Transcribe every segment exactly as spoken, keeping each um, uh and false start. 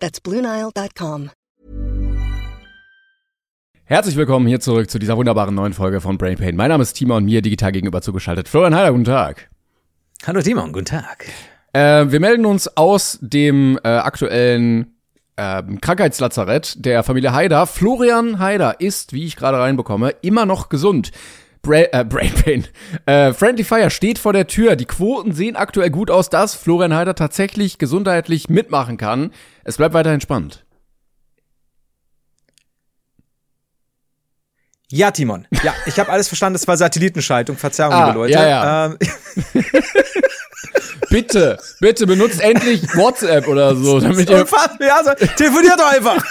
That's Blue Nile Punkt com. Herzlich willkommen hier zurück zu dieser wunderbaren neuen Folge von Brain Pain. Mein Name ist Timo und mir digital gegenüber zugeschaltet Florian Haider, guten Tag. Hallo Timo, guten Tag. Äh, wir melden uns aus dem äh, aktuellen äh, Krankheitslazarett der Familie Haider. Florian Haider ist, wie ich gerade reinbekomme, immer noch gesund. Bra- äh, Brain Pain. Äh, Friendly Fire steht vor der Tür. Die Quoten sehen aktuell gut aus, dass Florian Haider tatsächlich gesundheitlich mitmachen kann. Es bleibt weiterhin spannend. Ja, Timon. Ja, ich habe alles verstanden. Das war Satellitenschaltung. Verzeihung, ah, liebe Leute. Ja, ja. Ähm. Bitte, bitte benutzt endlich WhatsApp oder so, damit ihr. Ja, so, telefoniert doch einfach.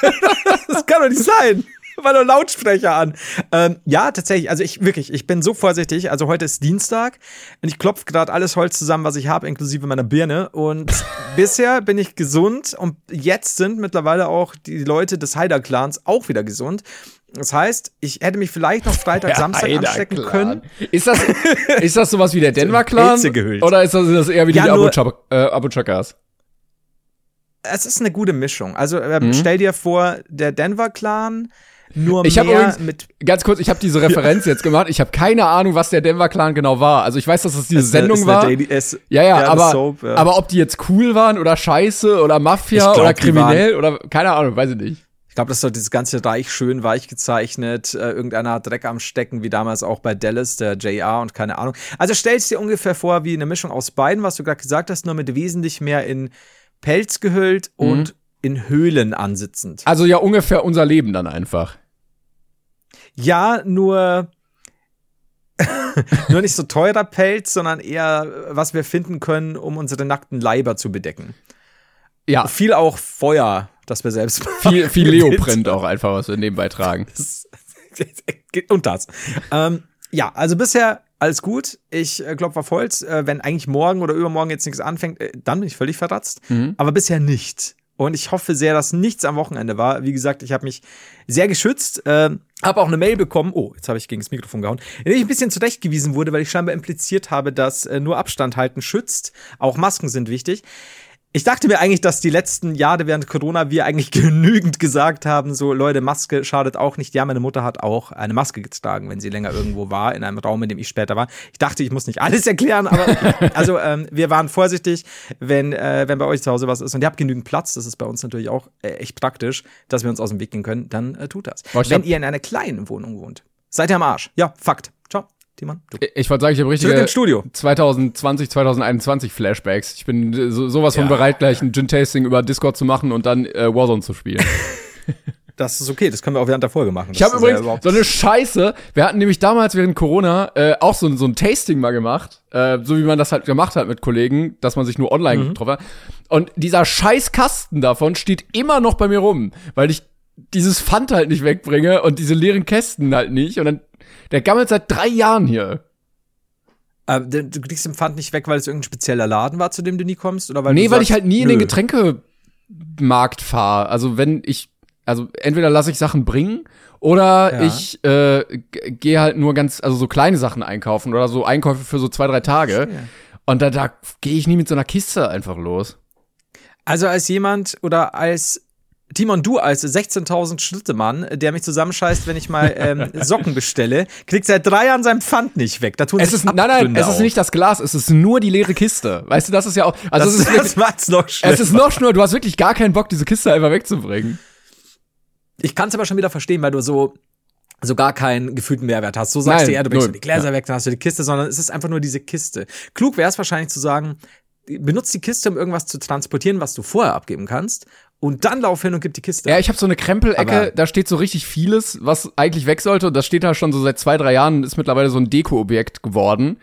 Das kann doch nicht sein. War doch Lautsprecher an. Ähm, ja, tatsächlich. Also ich wirklich, ich bin so vorsichtig. Also heute ist Dienstag und ich klopfe gerade alles Holz zusammen, was ich habe, inklusive meiner Birne. Und bisher bin ich gesund und jetzt sind mittlerweile auch die Leute des Haider-Clans auch wieder gesund. Das heißt, ich hätte mich vielleicht noch Freitag, Samstag ja, anstecken können. Ist das, ist das sowas wie der Denver-Clan? Oder ist das, ist das eher wie ja, die Abu-Chakas? Äh, es ist eine gute Mischung. Also ähm, mhm. Stell dir vor, der Denver-Clan nur ich mehr übrigens, mit ganz kurz, ich habe diese Referenz jetzt gemacht. Ich habe keine Ahnung, was der Denver-Clan genau war. Also ich weiß, dass es diese es Sendung eine, war. Daily, es, ja, ja, ja, aber, Soap, ja, aber ob die jetzt cool waren oder scheiße oder Mafia glaub, oder kriminell oder keine Ahnung, weiß ich nicht. Ich glaube, das ist doch dieses ganze Reich schön weich gezeichnet. Äh, irgendeiner hat Dreck am Stecken, wie damals auch bei Dallas, der J R und keine Ahnung. Also stell's dir ungefähr vor wie eine Mischung aus beiden, was du gerade gesagt hast, nur mit wesentlich mehr in Pelz gehüllt mhm. und in Höhlen ansitzend. Also ja ungefähr unser Leben dann einfach. Ja, nur nur nicht so teurer Pelz, sondern eher, was wir finden können, um unsere nackten Leiber zu bedecken. Ja. Viel auch Feuer, dass wir selbst viel, viel Leoprint auch einfach, was wir nebenbei tragen. Und das. ähm, ja, also bisher alles gut. Ich äh, klopfe auf Holz. Äh, wenn eigentlich morgen oder übermorgen jetzt nichts anfängt, äh, dann bin ich völlig verratzt. Mhm. Aber bisher nicht. Und ich hoffe sehr, dass nichts am Wochenende war. Wie gesagt, ich habe mich sehr geschützt. Äh, habe auch eine Mail bekommen. Oh, jetzt habe ich gegen das Mikrofon gehauen. In der ich ein bisschen zurechtgewiesen wurde, weil ich scheinbar impliziert habe, dass äh, nur Abstand halten schützt. Auch Masken sind wichtig. Ich dachte mir eigentlich, dass die letzten Jahre während Corona wir eigentlich genügend gesagt haben, so Leute, Maske schadet auch nicht. Ja, meine Mutter hat auch eine Maske getragen, wenn sie länger irgendwo war, in einem Raum, in dem ich später war. Ich dachte, ich muss nicht alles erklären, aber also ähm, wir waren vorsichtig, wenn äh, wenn bei euch zu Hause was ist und ihr habt genügend Platz, das ist bei uns natürlich auch äh, echt praktisch, dass wir uns aus dem Weg gehen können, dann äh, tut das. Boah, wenn ihr in einer kleinen Wohnung wohnt, seid ihr am Arsch. Ja, Fakt. Ciao. Mann, ich wollte sagen, ich habe richtige zwanzig zwanzig, zwanzig einundzwanzig Flashbacks. Ich bin so, sowas ja. von bereit, gleich ein Gin-Tasting über Discord zu machen und dann äh, Warzone zu spielen. Das ist okay, das können wir auch während der Folge machen. Das ich habe übrigens ja so eine Scheiße. Wir hatten nämlich damals während Corona äh, auch so, so ein Tasting mal gemacht. Äh, so wie man das halt gemacht hat mit Kollegen, dass man sich nur online mhm. getroffen hat. Und dieser scheiß Kasten davon steht immer noch bei mir rum, weil ich dieses Pfand halt nicht wegbringe und diese leeren Kästen halt nicht. Und dann der gammelt seit drei Jahren hier. Äh, du kriegst den Pfand nicht weg, weil es irgendein spezieller Laden war, zu dem du nie kommst? Oder weil nee, weil sagst, ich halt nie nö. in den Getränkemarkt fahre. Also wenn ich, also entweder lasse ich Sachen bringen oder ja. ich äh, g- gehe halt nur ganz, also so kleine Sachen einkaufen oder so Einkäufe für so zwei, drei Tage. Ja. Und da, da gehe ich nie mit so einer Kiste einfach los. Also als jemand oder als Timon, du als sechzehntausend-Schritte-Mann, der mich zusammenscheißt, wenn ich mal ähm, Socken bestelle, kriegt seit drei Jahren sein Pfand nicht weg. Da tun es ist, nein, nein, es auf. Ist nicht das Glas, es ist nur die leere Kiste. Weißt du, das ist ja auch. Also das, es ist wirklich, das macht's noch schlimmer. Es ist noch schlimmer, du hast wirklich gar keinen Bock, diese Kiste einfach wegzubringen. Ich kann's aber schon wieder verstehen, weil du so, so gar keinen gefühlten Mehrwert hast. So sagst nein, du, ja, du bringst die Gläser ja. weg, dann hast du die Kiste, sondern es ist einfach nur diese Kiste. Klug wäre es wahrscheinlich zu sagen, benutzt die Kiste, um irgendwas zu transportieren, was du vorher abgeben kannst. Und dann lauf hin und gib die Kiste. Ja, ich habe so eine Krempelecke, aber da steht so richtig vieles, was eigentlich weg sollte. Und das steht da schon so seit zwei, drei Jahren, ist mittlerweile so ein Dekoobjekt geworden.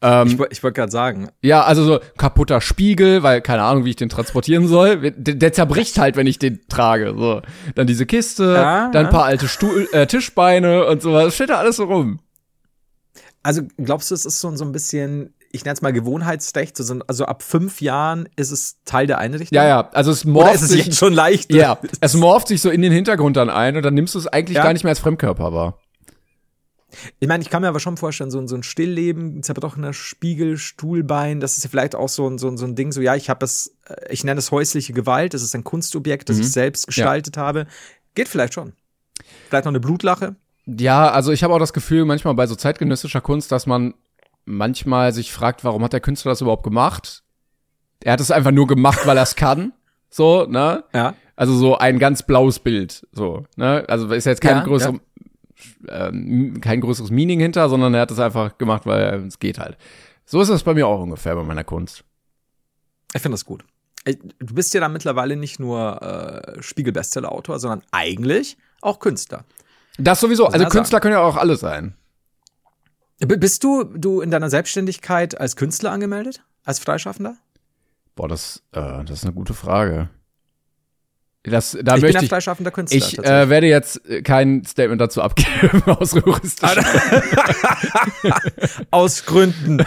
Ähm, ich ich wollte gerade sagen. Ja, also so kaputter Spiegel, weil keine Ahnung, wie ich den transportieren soll. Der, der zerbricht halt, wenn ich den trage. So. Dann diese Kiste, ah, dann ein paar alte Stuhl, äh, Tischbeine und sowas. Das steht da alles so rum. Also glaubst du, es ist so, so ein bisschen, ich nenne es mal Gewohnheitsrecht, so sind, also ab fünf Jahren ist es Teil der Einrichtung? Ja, ja, also es morpht ist es sich jetzt schon leicht. Ja, es morpht sich so in den Hintergrund dann ein und dann nimmst du es eigentlich ja. gar nicht mehr als Fremdkörper wahr. Ich meine, ich kann mir aber schon vorstellen, so, so ein Stillleben, ein zerbrochener Spiegel, Stuhlbein, das ist ja vielleicht auch so ein, so ein, so ein Ding, so ja, ich habe es, ich nenne es häusliche Gewalt, das ist ein Kunstobjekt, das mhm. ich selbst gestaltet ja. habe. Geht vielleicht schon. Vielleicht noch eine Blutlache. Ja, also ich habe auch das Gefühl, manchmal bei so zeitgenössischer Kunst, dass man manchmal sich fragt, warum hat der Künstler das überhaupt gemacht? Er hat es einfach nur gemacht, weil er es kann. So, ne? Ja. Also so ein ganz blaues Bild. So, ne? Also ist jetzt kein ja, größerer. Ja. kein größeres Meaning hinter, sondern er hat es einfach gemacht, weil es geht halt. So ist es bei mir auch ungefähr bei meiner Kunst. Ich finde das gut. Du bist ja dann mittlerweile nicht nur äh, Spiegel-Bestseller-Autor, sondern eigentlich auch Künstler. Das sowieso. Also Künstler können ja auch alle sein. B- bist du, du in deiner Selbstständigkeit als Künstler angemeldet? Als Freischaffender? Boah, das, äh, das ist eine gute Frage. Das, da ich bin ein freischaffender Künstler. Ich äh, werde jetzt kein Statement dazu abgeben, aus juristischen aus Gründen.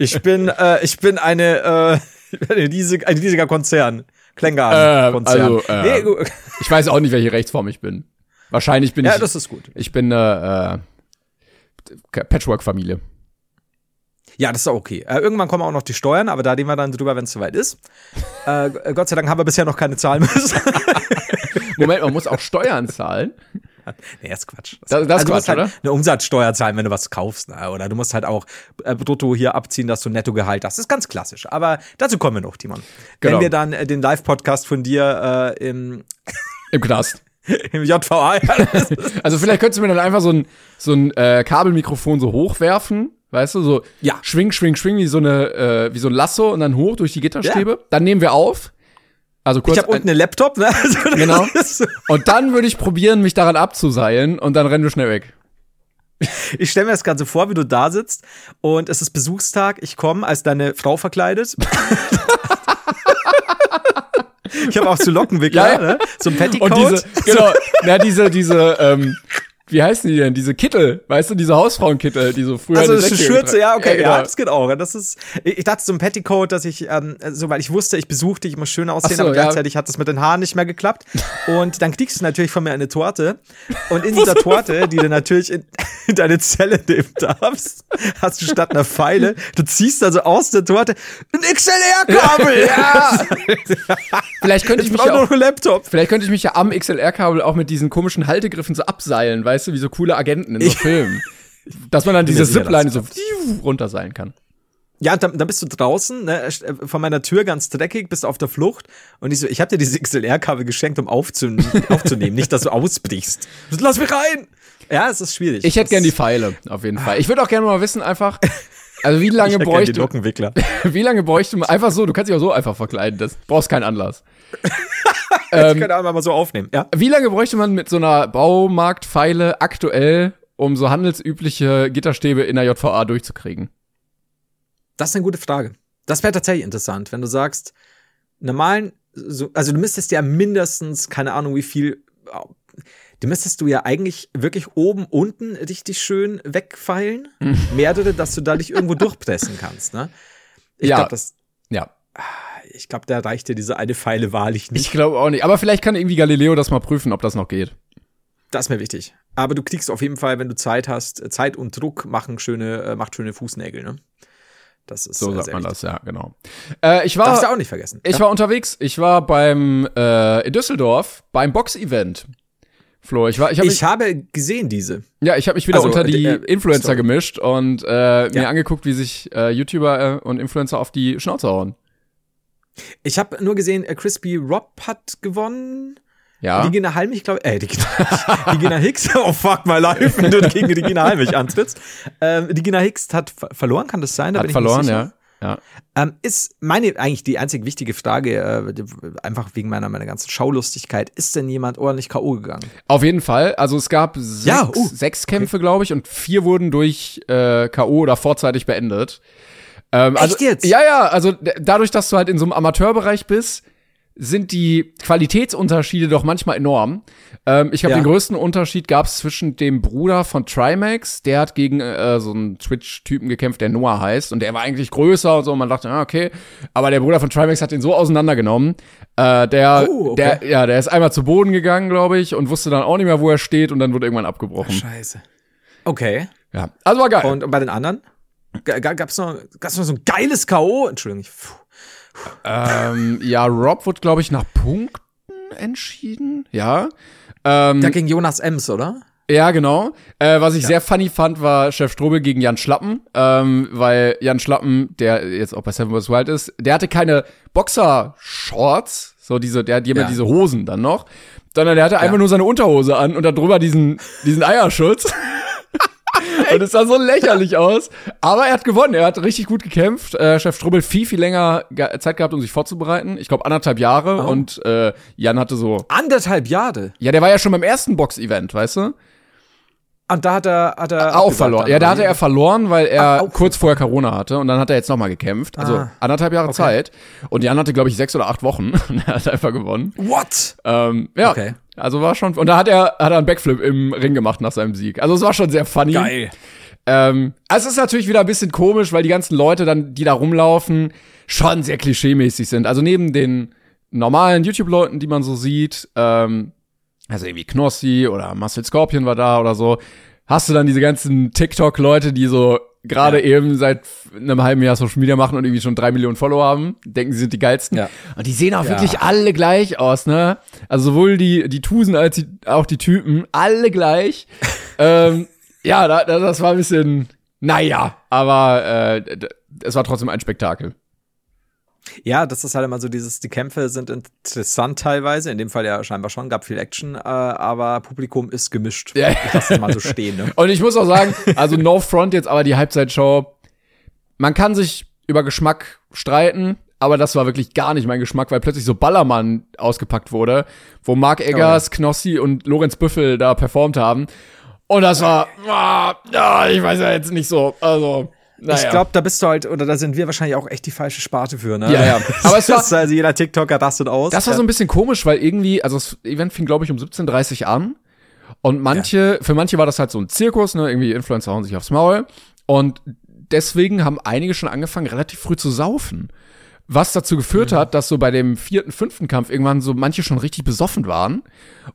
Ich bin, äh, ich bin eine, äh, diese, ein riesiger Konzern. Klängarten-Konzern. Äh, also, äh, nee, ich weiß auch nicht, welche Rechtsform ich bin. Wahrscheinlich bin ja, ich. Ja, das ist gut. Ich bin eine äh, Patchwork-Familie. Ja, das ist auch okay. Äh, irgendwann kommen auch noch die Steuern, aber da reden wir dann drüber, wenn es soweit ist. Äh, Gott sei Dank haben wir bisher noch keine zahlen müssen. Moment, man muss auch Steuern zahlen? Nee, das ist Quatsch. Das, das ist also, Quatsch, du musst halt oder? Eine Umsatzsteuer zahlen, wenn du was kaufst. Ne? Oder du musst halt auch äh, brutto hier abziehen, dass du Nettogehalt hast. Das ist ganz klassisch. Aber dazu kommen wir noch, Timon. Genau. Wenn wir dann äh, den Live-Podcast von dir äh, im Im Knast. Im J V A. Also vielleicht könntest du mir dann einfach so ein, so ein äh, Kabelmikrofon so hochwerfen. Weißt du, so ja. schwing, schwing, schwing, wie so eine, äh, wie so ein Lasso und dann hoch durch die Gitterstäbe. Ja. Dann nehmen wir auf. Also kurz. Ich habe unten einen Laptop, ne? Also genau. So. Und dann würde ich probieren, mich daran abzuseilen und dann rennen wir schnell weg. Ich stelle mir das Ganze vor, wie du da sitzt und es ist Besuchstag. Ich komme als deine Frau verkleidet. Ich habe auch so Lockenwickler, ja, ja. ne? So ein Petticoat. Und diese, genau, na, diese, diese, ähm, wie heißen die denn? Diese Kittel, weißt du, diese Hausfrauenkittel, die so früher also das ist eine Schürze, getragen. Ja, okay, ja, genau. Ja, das geht auch. Das ist, ich dachte so ein Petticoat, dass ich, ähm, so, weil ich wusste, ich besuche dich, ich muss schön aussehen, so, aber gleichzeitig ja. hat das mit den Haaren nicht mehr geklappt. Und dann kriegst du natürlich von mir eine Torte. Und in dieser Torte, die du natürlich in, in deine Zelle nehmen darfst, hast du statt einer Pfeile, du ziehst also aus der Torte ein X L R-Kabel. Ja. Vielleicht könnte ich, ich mich auch, Laptop. Vielleicht könnte ich mich ja am X L R-Kabel auch mit diesen komischen Haltegriffen so abseilen, weil weißt du, wie so coole Agenten in so Filmen. Dass man dann diese Zipline so runter seilen kann. Ja, dann, dann bist du draußen, ne, von meiner Tür ganz dreckig, bist auf der Flucht. Und ich so, ich hab dir diese X L R-Kabel geschenkt, um aufzunehmen, aufzunehmen nicht, dass du ausbrichst. Lass mich rein! Ja, es ist schwierig. Ich hätte gern die Pfeile, auf jeden Fall. Ich würde auch gerne mal wissen, einfach, also wie lange bräuchte die Lockenwickler. Wie lange bräuchte man, einfach so, du kannst dich auch so einfach verkleiden, das brauchst keinen Anlass. Ich könnte einfach mal so aufnehmen, ja. Wie lange bräuchte man mit so einer Baumarktpfeile aktuell, um so handelsübliche Gitterstäbe in der J V A durchzukriegen? Das ist eine gute Frage. Das wäre tatsächlich interessant, wenn du sagst, normalen, so, also du müsstest ja mindestens, keine Ahnung wie viel, du müsstest du ja eigentlich wirklich oben, unten richtig schön wegfeilen, mehrere, dass du da nicht irgendwo durchpressen kannst, ne? Ich ja. glaube, das, ja. Ich glaube, da reicht dir diese eine Pfeile wahrlich nicht. Ich glaube auch nicht. Aber vielleicht kann irgendwie Galileo das mal prüfen, ob das noch geht. Das ist mir wichtig. Aber du kriegst auf jeden Fall, wenn du Zeit hast, Zeit und Druck machen schöne, macht schöne Fußnägel, ne? Das ist so sagt man das, ja, genau. Äh, ich war, darfst du auch nicht vergessen. Ich ja? war unterwegs. Ich war beim äh, in Düsseldorf beim Box-Event. Flo, ich war, ich, hab ich mich, habe gesehen diese. Ja, ich habe mich wieder also, unter die äh, Influencer sorry. gemischt und äh, ja. mir angeguckt, wie sich äh, YouTuber äh, und Influencer auf die Schnauze hauen. Ich habe nur gesehen, äh, Crispy Rob hat gewonnen. Ja. Die Gina Halmich, glaube ich. Äh, die Gina, die Gina Hicks. Oh, fuck my life, wenn du gegen die Gina Halmich antrittst. Ähm, die Gina Hicks hat ver- verloren, kann das sein? Da hat bin ich verloren, nicht sicher. Ja. Ja. Ähm, ist meine eigentlich die einzig wichtige Frage, äh, einfach wegen meiner, meiner ganzen Schaulustigkeit, ist denn jemand ordentlich K O gegangen? Auf jeden Fall. Also es gab sechs, ja, uh, sechs Kämpfe, okay. glaube ich, und vier wurden durch äh, K O oder vorzeitig beendet. Ähm, also, echt jetzt? Ja, ja, also d- dadurch, dass du halt in so einem Amateurbereich bist, sind die Qualitätsunterschiede doch manchmal enorm. Ähm, ich glaube, ja. den größten Unterschied gab es zwischen dem Bruder von Trimax, der hat gegen äh, so einen Twitch-Typen gekämpft, der Noah heißt, und der war eigentlich größer und so, und man dachte, ah, okay, aber der Bruder von Trimax hat den so auseinandergenommen, äh, der, oh, okay. der, ja, der ist einmal zu Boden gegangen, glaube ich, und wusste dann auch nicht mehr, wo er steht, und dann wurde irgendwann abgebrochen. Ach, scheiße. Okay. Ja, also war geil. Und, und bei den anderen? G- gab's noch, gab's noch so ein geiles K O? Entschuldigung, ich... Puh. ähm, ja, Rob wird, glaube ich, nach Punkten entschieden. Ja. Ähm, da ging Jonas Ems, oder? Ja, genau. Äh, was ich ja. sehr funny fand, war Chef Strobel gegen Jan Schlappen. Ähm, weil Jan Schlappen, der jetzt auch bei Seven versus. Wild ist, der hatte keine Boxershorts. So diese, der hat jemand ja. diese Hosen dann noch. Sondern der hatte ja. einfach nur seine Unterhose an und da drüber diesen, diesen Eierschutz. Und es sah so lächerlich aus. Aber er hat gewonnen. Er hat richtig gut gekämpft. Äh, Chef Strobel viel, viel länger ge- Zeit gehabt, um sich vorzubereiten. Ich glaube, anderthalb Jahre. Oh. Und äh, Jan hatte so... Anderthalb Jahre? Ja, der war ja schon beim ersten Box-Event, weißt du? Und da hat er... Hat er auch verloren. Ja, da hatte er verloren, weil er ah, kurz vorher Corona hatte. Und dann hat er jetzt nochmal gekämpft. Also ah. anderthalb Jahre okay. Zeit. Und Jan hatte, glaube ich, sechs oder acht Wochen. Und er hat einfach gewonnen. What? Ähm, ja. Okay. Also war schon, und da hat er, hat er einen Backflip im Ring gemacht nach seinem Sieg. Also es war schon sehr funny. Geil. Ähm, also es ist natürlich wieder ein bisschen komisch, weil die ganzen Leute dann, die da rumlaufen, schon sehr klischeemäßig sind. Also neben den normalen YouTube-Leuten, die man so sieht, ähm, also irgendwie Knossi oder Muscle Scorpion war da oder so, hast du dann diese ganzen TikTok-Leute, die so gerade ja. eben seit einem halben Jahr Social Media machen und irgendwie schon drei Millionen Follower haben, denken, sie sind die geilsten. Ja. Und die sehen auch ja. wirklich alle gleich aus, ne? Also sowohl die die Tusen als die, auch die Typen, alle gleich. ähm, ja, da, da, das war ein bisschen, naja, aber äh, d- es war trotzdem ein Spektakel. Ja, das ist halt immer so dieses, die Kämpfe sind interessant teilweise, in dem Fall ja scheinbar schon, gab viel Action, äh, aber Publikum ist gemischt, ja. Lass es mal so stehen. Ne? Und ich muss auch sagen, also no front jetzt, aber die Halbzeitshow, man kann sich über Geschmack streiten, aber das war wirklich gar nicht mein Geschmack, weil plötzlich so Ballermann ausgepackt wurde, wo Mark Eggers, oh. Knossi und Lorenz Büffel da performt haben und das war, ah, ah, ich weiß ja jetzt nicht so, also... Naja. Ich glaube, da bist du halt, oder da sind wir wahrscheinlich auch echt die falsche Sparte für, ne? Ja, ja. Aber es war, also jeder TikToker rastet aus. Das war so ein bisschen komisch, weil irgendwie, also das Event fing, glaube ich, um siebzehn Uhr dreißig an. Und manche, ja. für manche war das halt so ein Zirkus, ne? Irgendwie Influencer hauen sich aufs Maul. Und deswegen haben einige schon angefangen, relativ früh zu saufen. Was dazu geführt mhm. hat, dass so bei dem vierten, fünften Kampf irgendwann so manche schon richtig besoffen waren.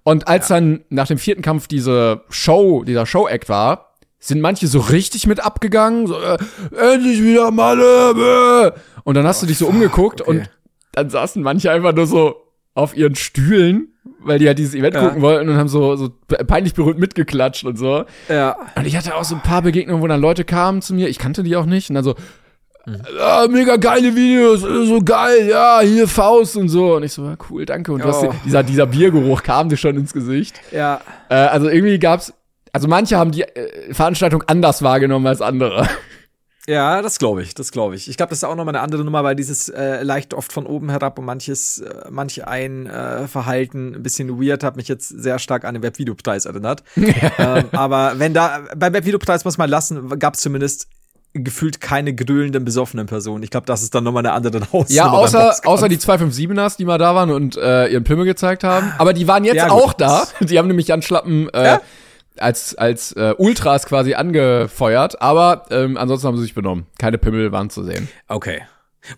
Und als ja. dann nach dem vierten Kampf diese Show, dieser Show-Act war, sind manche so richtig mit abgegangen, so, äh, endlich wieder Malle, äh. Und dann hast oh, du dich so umgeguckt okay. und dann saßen manche einfach nur so auf ihren Stühlen, weil die halt dieses Event ja. gucken wollten und haben so, so peinlich berühmt mitgeklatscht und so. Ja. Und ich hatte auch so ein paar Begegnungen, wo dann Leute kamen zu mir, ich kannte die auch nicht, und dann so, mhm. ah, mega geile Videos, so geil, ja, hier Faust und so. Und ich so, ja, cool, danke. Und oh. was, dieser, dieser Biergeruch kam dir schon ins Gesicht. Ja. Äh, also irgendwie gab's Also manche haben die äh, Veranstaltung anders wahrgenommen als andere. Ja, das glaube ich, das glaube ich. Ich glaube, das ist auch nochmal eine andere Nummer, weil dieses äh, leicht oft von oben herab und manches, äh, manch ein äh, Verhalten ein bisschen weird hat mich jetzt sehr stark an den Webvideopreis erinnert. ähm, aber wenn da, beim Webvideopreis muss man lassen, gab es zumindest gefühlt keine grölenden, besoffenen Personen. Ich glaube, das ist dann nochmal eine andere Hausnummer. Ja, außer, außer die zwei fünf siebeners, die mal da waren und äh, ihren Pimmel gezeigt haben. Aber die waren jetzt ja, auch da. Die haben nämlich Jan Schlappen äh, ja? als als äh, Ultras quasi angefeuert, aber ähm, ansonsten haben sie sich benommen. Keine Pimmel waren zu sehen. Okay.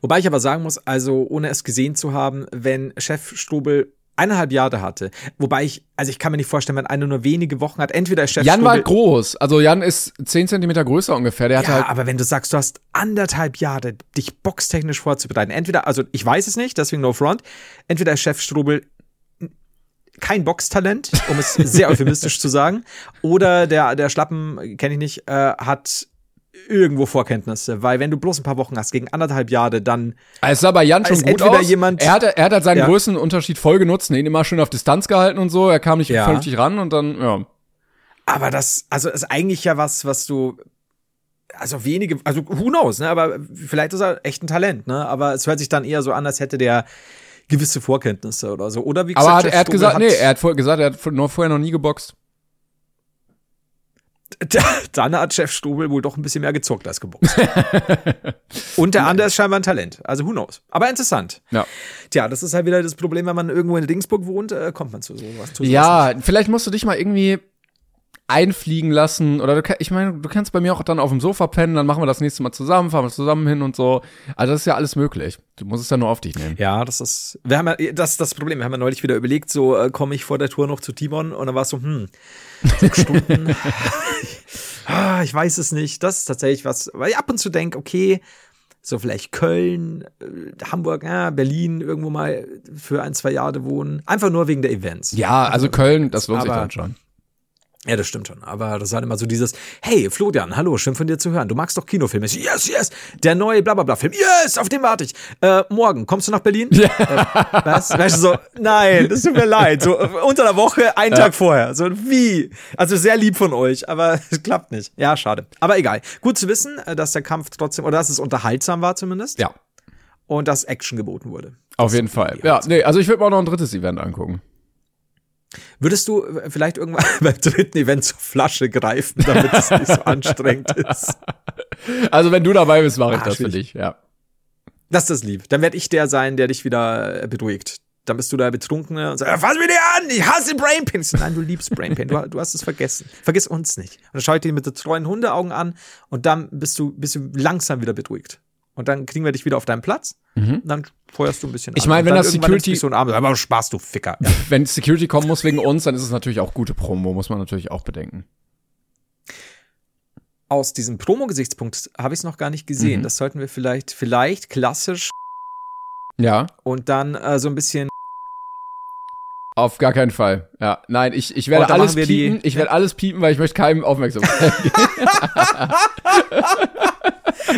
Wobei ich aber sagen muss, also ohne es gesehen zu haben, wenn Chef Strobel eineinhalb Jahre hatte, wobei ich, also ich kann mir nicht vorstellen, wenn einer nur wenige Wochen hat, entweder Chef Jan Strobel war halt groß, also Jan ist zehn Zentimeter größer ungefähr. Der ja, hatte halt aber wenn du sagst, du hast anderthalb Jahre, dich boxtechnisch vorzubereiten, entweder, also ich weiß es nicht, deswegen no front, entweder Chef Strobel kein Boxtalent, um es sehr euphemistisch zu sagen. Oder der, der Schlappen, kenne ich nicht, äh, hat irgendwo Vorkenntnisse. Weil wenn du bloß ein paar Wochen hast, gegen anderthalb Jahre, dann es sah bei Jan schon gut aus. Jemand, er, hat, er hat halt seinen ja. Größenunterschied voll genutzt, ihn immer schön auf Distanz gehalten und so. Er kam nicht ja. vernünftig ran und dann, ja. Aber das, also ist eigentlich ja was, was du also wenige, also who knows, ne? Aber vielleicht ist er echt ein Talent, ne? Aber es hört sich dann eher so an, als hätte der gewisse Vorkenntnisse oder so. Oder wie gesagt, aber hat, er hat gesagt, hat, nee, er hat vor, gesagt, er hat noch, vorher noch nie geboxt. Dann hat Chef Strobel wohl doch ein bisschen mehr gezockt als geboxt. Und der andere ist scheinbar ein Talent. Also who knows. Aber interessant. Ja. Tja, das ist halt wieder das Problem, wenn man irgendwo in Dingsburg wohnt, äh, kommt man zu sowas. Zu sowas ja, nicht. Vielleicht musst du dich mal irgendwie einfliegen lassen. Oder du, ich meine, du kannst bei mir auch dann auf dem Sofa pennen, dann machen wir das nächste Mal zusammen, fahren wir zusammen hin und so. Also das ist ja alles möglich. Du musst es ja nur auf dich nehmen. Ja, das ist wir haben ja, das ist das Problem. Wir haben ja neulich wieder überlegt, so äh, komme ich vor der Tour noch zu Timon? Und dann war es so, hm, sechs Stunden. ah, ich weiß es nicht. Das ist tatsächlich was, weil ich ab und zu denke, okay, so vielleicht Köln, Hamburg, ja, Berlin irgendwo mal für ein, zwei Jahre wohnen. Einfach nur wegen der Events. Ja, also, also Köln, das lohnt sich dann schon. Ja, das stimmt schon. Aber das ist halt immer so dieses, hey, Florian, hallo, schön von dir zu hören. Du magst doch Kinofilme. Yes, yes, der neue Blablabla-Film. Yes, auf den warte ich. Äh, morgen, kommst du nach Berlin? Ja. Äh, was? Weißt du, so, nein, das tut mir leid. So, unter der Woche, einen ja. Tag vorher. So, wie? Also, sehr lieb von euch, aber es klappt nicht. Ja, schade. Aber egal. Gut zu wissen, dass der Kampf trotzdem, oder dass es unterhaltsam war zumindest. Ja. Und dass Action geboten wurde. Auf das jeden Fall. Ja, nee, also ich würde mir auch noch ein drittes Event angucken. Würdest du vielleicht irgendwann beim dritten Event zur Flasche greifen, damit es nicht so anstrengend ist? Also wenn du dabei bist, mache ich ah, das schwierig. Für dich, ja. Das ist lieb. Dann werde ich der sein, der dich wieder beruhigt. Dann bist du da Betrunkene und sagst, fass mich nicht an, ich hasse Brain Pain. Nein, du liebst Brain Pain, du, du hast es vergessen. Vergiss uns nicht. Und dann schaue ich dir mit den treuen Hundeaugen an und dann bist du, bist du langsam wieder beruhigt. Und dann kriegen wir dich wieder auf deinen Platz. Mhm. Dann feuerst du ein bisschen an. Ich meine, wenn das Security so ein Abend, aber Spaß, du Ficker. Ja. Wenn Security kommen muss wegen uns, dann ist es natürlich auch gute Promo, muss man natürlich auch bedenken. Aus diesem Promo-Gesichtspunkt habe ich es noch gar nicht gesehen. Mhm. Das sollten wir vielleicht, vielleicht klassisch. Ja. Und dann äh, so ein bisschen. Auf gar keinen Fall. Ja, nein, ich ich werde alles piepen. Die, ich werde ja. alles piepen, weil ich möchte keinem Aufmerksamkeit geben.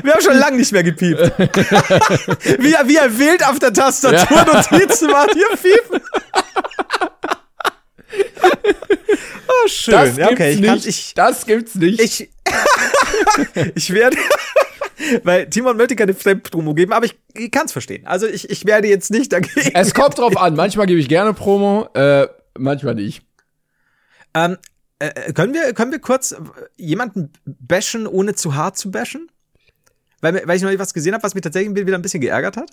Wir haben schon lange nicht mehr gepiept. wie, wie er wählt auf der Tastatur ja. Notizen macht, hier piepen. Oh, schön. Das ja, okay, gibt's ich nicht. Kann, ich, das gibt's nicht. Ich, ich werde, weil Timon möchte keine Fremdpromo geben, aber ich, ich kann's verstehen. Also ich, ich werde jetzt nicht dagegen. Es kommt drauf an. Manchmal gebe ich gerne Promo, äh, manchmal nicht. Ähm, äh, können wir, können wir kurz jemanden bashen, ohne zu hart zu bashen? Weil, weil ich noch nicht was gesehen habe, was mich tatsächlich wieder ein bisschen geärgert hat?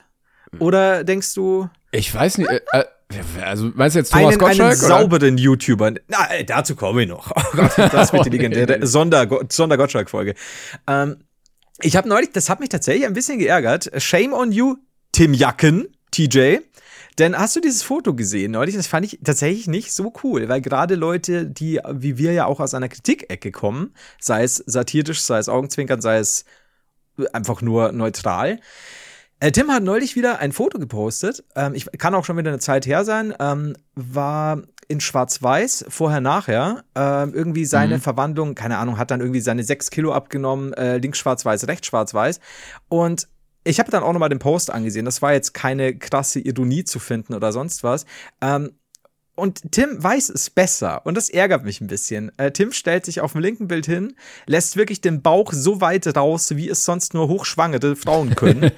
Oder denkst du? Ich weiß nicht. Äh, also meinst du jetzt Thomas einen, Gottschalk? Einen sauberen oder? YouTuber. Na, dazu komme ich noch. Oh Gott, das wird die legendäre Sonder, Sonder-Gottschalk-Folge. Ähm, ich habe neulich, das hat mich tatsächlich ein bisschen geärgert. Shame on you, Tim Jacken, T J. Denn hast du dieses Foto gesehen neulich? Das fand ich tatsächlich nicht so cool, weil gerade Leute, die wie wir ja auch aus einer Kritikecke kommen, sei es satirisch, sei es Augenzwinkern, sei es einfach nur neutral. Äh, Tim hat neulich wieder ein Foto gepostet. Ähm, ich kann auch schon wieder eine Zeit her sein. Ähm, war in Schwarz-Weiß, vorher, nachher. Ähm, irgendwie seine mhm. Verwandlung, keine Ahnung, hat dann irgendwie seine sechs Kilo abgenommen. Äh, links Schwarz-Weiß, rechts Schwarz-Weiß. Und ich habe dann auch nochmal den Post angesehen. Das war jetzt keine krasse Ironie zu finden oder sonst was. Ähm, Und Tim weiß es besser. Und das ärgert mich ein bisschen. Äh, Tim stellt sich auf dem linken Bild hin, lässt wirklich den Bauch so weit raus, wie es sonst nur hochschwangere Frauen können.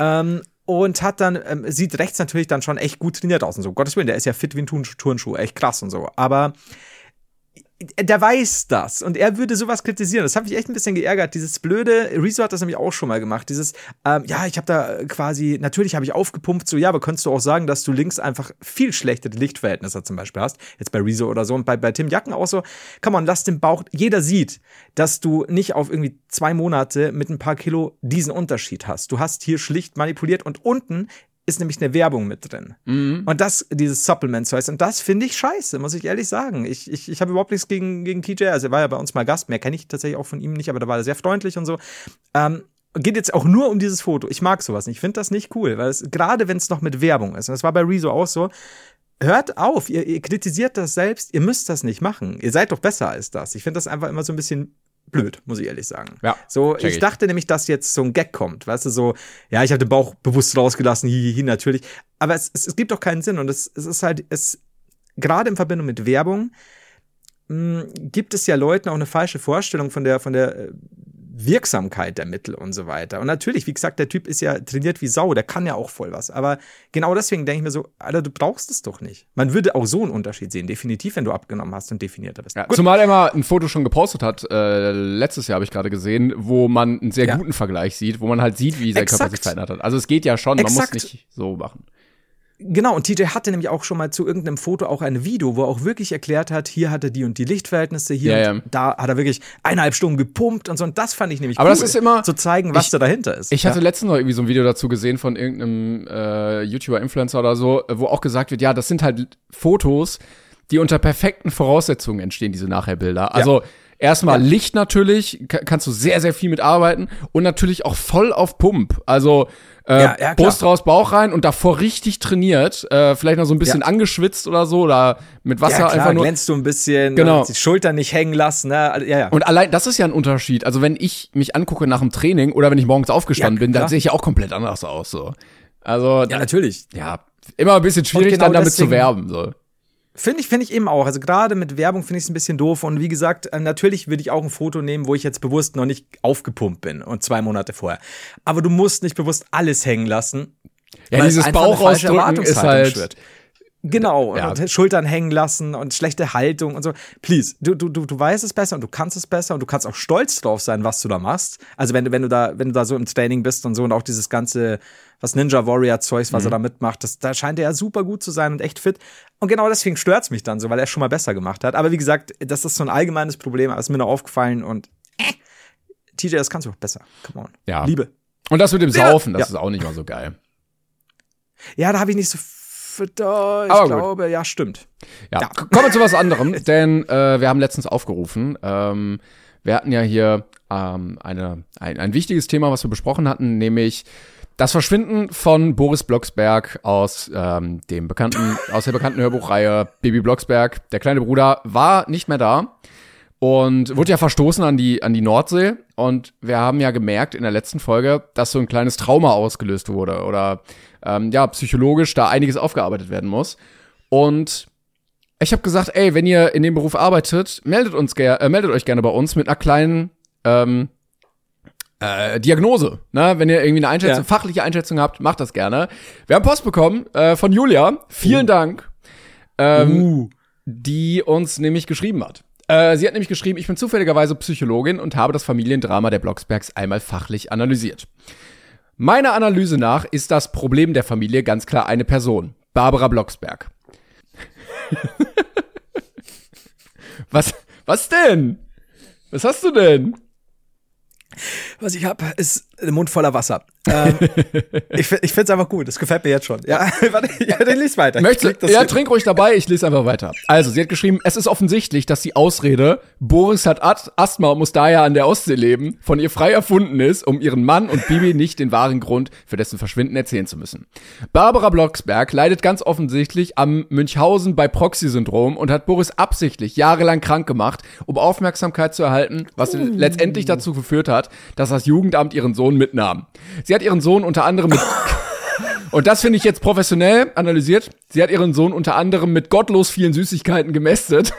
ähm, und hat dann, ähm, sieht rechts natürlich dann schon echt gut trainiert aus und so. Um Gottes Willen, der ist ja fit wie ein Turnschuh, echt krass und so. Aber der weiß das. Und er würde sowas kritisieren. Das hat mich echt ein bisschen geärgert. Dieses blöde, Rezo hat das nämlich auch schon mal gemacht. Dieses, ähm, ja, ich habe da quasi, natürlich habe ich aufgepumpt, so, ja, aber könntest du auch sagen, dass du links einfach viel schlechtere Lichtverhältnisse zum Beispiel hast. Jetzt bei Rezo oder so. Und bei, bei Tim Jacken auch so. Come on, lass den Bauch. Jeder sieht, dass du nicht auf irgendwie zwei Monate mit ein paar Kilo diesen Unterschied hast. Du hast hier schlicht manipuliert. Und unten ist nämlich eine Werbung mit drin. Mhm. Und das, dieses Supplement-Zeug. Und das finde ich scheiße, muss ich ehrlich sagen. Ich, ich, ich habe überhaupt nichts gegen, gegen T J. Also er war ja bei uns mal Gast. Mehr kenne ich tatsächlich auch von ihm nicht, aber da war er sehr freundlich und so. Ähm, geht jetzt auch nur um dieses Foto. Ich mag sowas nicht. Ich finde das nicht cool, weil es, gerade wenn es noch mit Werbung ist, und das war bei Rezo auch so, hört auf, ihr, ihr kritisiert das selbst, ihr müsst das nicht machen. Ihr seid doch besser als das. Ich finde das einfach immer so ein bisschen blöd, muss ich ehrlich sagen. Ja, so, ich, ich dachte nämlich, dass jetzt so ein Gag kommt, weißt du, so, ja, ich habe den Bauch bewusst rausgelassen, hihihi, hi, hi, natürlich, aber es, es, es gibt doch keinen Sinn und es, es ist halt, es, gerade in Verbindung mit Werbung mh, gibt es ja Leuten auch eine falsche Vorstellung von der, von der Wirksamkeit der Mittel und so weiter. Und natürlich, wie gesagt, der Typ ist ja trainiert wie Sau, der kann ja auch voll was. Aber genau deswegen denke ich mir so, Alter, du brauchst es doch nicht. Man würde auch so einen Unterschied sehen, definitiv, wenn du abgenommen hast und definierter bist. Ja, zumal er mal ein Foto schon gepostet hat, äh, letztes Jahr habe ich gerade gesehen, wo man einen sehr ja. guten Vergleich sieht, wo man halt sieht, wie sein Exakt. Körper sich verändert hat. Also es geht ja schon, man Exakt. Muss nicht so machen. Genau, und T J hatte nämlich auch schon mal zu irgendeinem Foto auch ein Video, wo er auch wirklich erklärt hat, hier hatte die und die Lichtverhältnisse, hier ja, und ja. da hat er wirklich eineinhalb Stunden gepumpt und so. Und das fand ich nämlich aber cool, das ist immer, zu zeigen, was ich, da dahinter ist. Ich ja. hatte letztens noch irgendwie so ein Video dazu gesehen von irgendeinem äh, YouTuber, Influencer oder so, wo auch gesagt wird, ja, das sind halt Fotos, die unter perfekten Voraussetzungen entstehen, diese Nachherbilder. Also ja. erstmal ja. Licht natürlich, k- kannst du sehr, sehr viel mitarbeiten und natürlich auch voll auf Pump. Also Äh, ja, ja, Brust raus, Bauch rein und davor richtig trainiert, äh, vielleicht noch so ein bisschen ja. angeschwitzt oder so oder mit Wasser ja, klar, einfach nur. Glänzt du ein bisschen, genau. die Schultern nicht hängen lassen. Ne? Ja, ja. Und allein, das ist ja ein Unterschied. Also wenn ich mich angucke nach dem Training oder wenn ich morgens aufgestanden ja, bin, dann sehe ich ja auch komplett anders aus. So. Also, ja, natürlich. Ja, immer ein bisschen schwierig, genau dann damit zu werben. So. Finde ich, finde ich eben auch. Also gerade mit Werbung finde ich es ein bisschen doof. Und wie gesagt, natürlich würde ich auch ein Foto nehmen, wo ich jetzt bewusst noch nicht aufgepumpt bin und zwei Monate vorher. Aber du musst nicht bewusst alles hängen lassen. Ja, dieses Bauchausdrücken ist halt schwirrt. Genau, ja. und Schultern hängen lassen und schlechte Haltung und so. Please, du, du, du, du weißt es besser und du kannst es besser und du kannst auch stolz drauf sein, was du da machst. Also wenn du, wenn du da, wenn du da so im Training bist und so und auch dieses ganze, was Ninja Warrior Zeugs, was mhm. er da mitmacht, das, da scheint er ja super gut zu sein und echt fit. Und genau deswegen stört's mich dann so, weil er es schon mal besser gemacht hat. Aber wie gesagt, das ist so ein allgemeines Problem, aber ist mir noch aufgefallen und äh, T J, das kannst du auch besser. Come on. Ja. Liebe. Und das mit dem Liebe. Saufen, das ja. ist auch nicht mal so geil. Ja, da habe ich nicht so Ich Aber glaube, gut. ja, stimmt. Ja. ja. Kommen wir zu was anderem, denn äh, wir haben letztens aufgerufen. Ähm, wir hatten ja hier ähm, eine, ein, ein wichtiges Thema, was wir besprochen hatten, nämlich das Verschwinden von Boris Blocksberg aus ähm, dem bekannten, aus der bekannten Hörbuchreihe Bibi Blocksberg. Der kleine Bruder war nicht mehr da und wurde ja verstoßen an die, an die Nordsee. Und wir haben ja gemerkt in der letzten Folge, dass so ein kleines Trauma ausgelöst wurde oder Ähm, ja, psychologisch da einiges aufgearbeitet werden muss. Und ich habe gesagt, ey, wenn ihr in dem Beruf arbeitet, meldet uns ge- äh, meldet euch gerne bei uns mit einer kleinen ähm, äh, Diagnose. Ne? Wenn ihr irgendwie eine Einschätzung, ja. fachliche Einschätzung habt, macht das gerne. Wir haben Post bekommen äh, von Julia. Vielen uh. Dank. Ähm, uh. Die uns nämlich geschrieben hat. Äh, sie hat nämlich geschrieben, ich bin zufälligerweise Psychologin und habe das Familiendrama der Blocksbergs einmal fachlich analysiert. Meiner Analyse nach ist das Problem der Familie ganz klar eine Person. Barbara Blocksberg. Was, was denn? Was hast du denn? Was ich hab, ist ein Mund voller Wasser. Ähm, ich ich find's einfach gut. Das gefällt mir jetzt schon. Ja, warte, ja, dann lies weiter. Möchtest, ja, trink ruhig dabei. Ich lese einfach weiter. Also, sie hat geschrieben, es ist offensichtlich, dass die Ausrede, Boris hat Asthma und muss daher an der Ostsee leben, von ihr frei erfunden ist, um ihren Mann und Bibi nicht den wahren Grund für dessen Verschwinden erzählen zu müssen. Barbara Blocksberg leidet ganz offensichtlich am Münchhausen-bei-Proxy-Syndrom und hat Boris absichtlich jahrelang krank gemacht, um Aufmerksamkeit zu erhalten, was uh. letztendlich dazu geführt hat, dass das Jugendamt ihren Sohn mitnahm. Sie hat ihren Sohn unter anderem mit und das finde ich jetzt professionell analysiert. Sie hat ihren Sohn unter anderem mit gottlos vielen Süßigkeiten gemästet,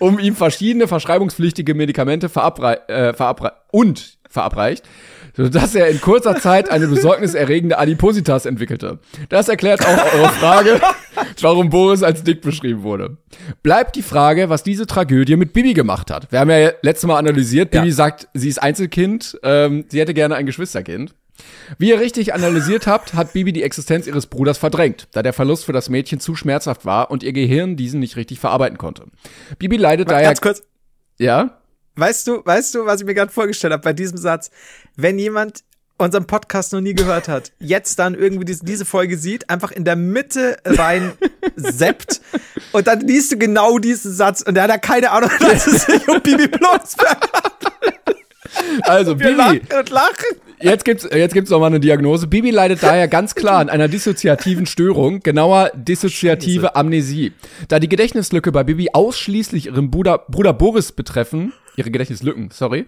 um ihm verschiedene verschreibungspflichtige Medikamente verabrei- äh, verabrei- und verabreicht, sodass er in kurzer Zeit eine besorgniserregende Adipositas entwickelte. Das erklärt auch eure Frage, warum Boris als dick beschrieben wurde. Bleibt die Frage, was diese Tragödie mit Bibi gemacht hat. Wir haben ja letztes Mal analysiert, Bibi ja. sagt, sie ist Einzelkind, ähm, sie hätte gerne ein Geschwisterkind. Wie ihr richtig analysiert habt, hat Bibi die Existenz ihres Bruders verdrängt, da der Verlust für das Mädchen zu schmerzhaft war und ihr Gehirn diesen nicht richtig verarbeiten konnte. Bibi leidet daher... Ganz kurz. Ja? Weißt du, weißt du, was ich mir gerade vorgestellt habe bei diesem Satz? Wenn jemand unseren Podcast noch nie gehört hat, jetzt dann irgendwie diese Folge sieht, einfach in der Mitte rein seppt und dann liest du genau diesen Satz und der hat ja keine Ahnung, dass es sich um Bibi Blocksberg handelt. Also, wir Bibi, lachen und lachen. Jetzt gibt's, jetzt gibt's nochmal eine Diagnose. Bibi leidet daher ganz klar an einer dissoziativen Störung, genauer dissoziative Amnesie. Da die Gedächtnislücke bei Bibi ausschließlich ihren Bruder, Bruder Boris betreffen, ihre Gedächtnislücken, sorry,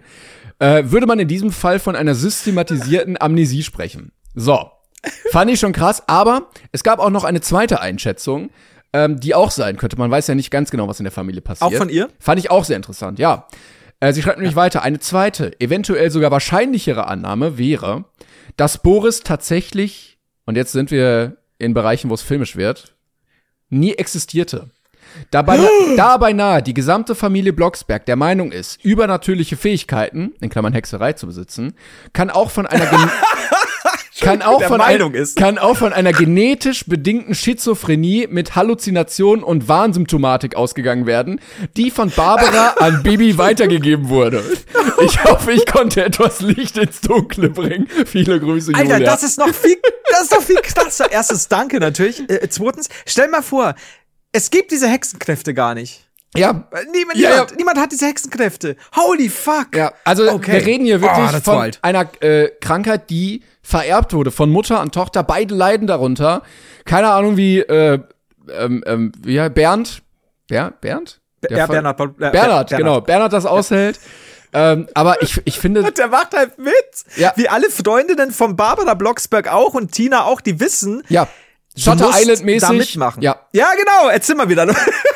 äh, würde man in diesem Fall von einer systematisierten Amnesie sprechen. So, fand ich schon krass, aber es gab auch noch eine zweite Einschätzung, ähm, die auch sein könnte. Man weiß ja nicht ganz genau, was in der Familie passiert. Auch von ihr? Fand ich auch sehr interessant, ja. Äh, sie schreibt nämlich weiter, eine zweite, eventuell sogar wahrscheinlichere Annahme wäre, dass Boris tatsächlich, und jetzt sind wir in Bereichen, wo es filmisch wird, nie existierte. Da beinahe die gesamte Familie Blocksberg der Meinung ist, übernatürliche Fähigkeiten, in Klammern Hexerei, zu besitzen, kann auch von einer Gen- kann, auch von ein, kann auch von einer genetisch bedingten Schizophrenie mit Halluzinationen und Wahnsymptomatik ausgegangen werden, die von Barbara an Bibi weitergegeben wurde. Ich hoffe, ich konnte etwas Licht ins Dunkle bringen. Viele Grüße, Julia. Alter, das ist noch viel, das ist noch viel krasser. Erstens, danke natürlich. Äh, zweitens, stell mal vor, es gibt diese Hexenkräfte gar nicht. Ja. Niemand, ja, niemand, ja. niemand hat diese Hexenkräfte. Holy fuck. Ja, also okay. Wir reden hier wirklich oh, von einer äh, Krankheit, die vererbt wurde von Mutter an Tochter. Beide leiden darunter. Keine Ahnung wie, äh, ähm, ähm, wie heißt Bernd? Ber- Bernd? Der ja, Ver- Bernhard, Bernhard, Bernhard. Bernhard, genau. Bernhard das aushält. Ähm, aber ich, ich finde. Und der macht halt mit. Ja. Wie alle Freundinnen von Barbara Blocksberg auch und Tina auch, die wissen. Ja. Shutter Island-mäßig. Da mitmachen. Ja. ja, genau, erzähl mal wieder.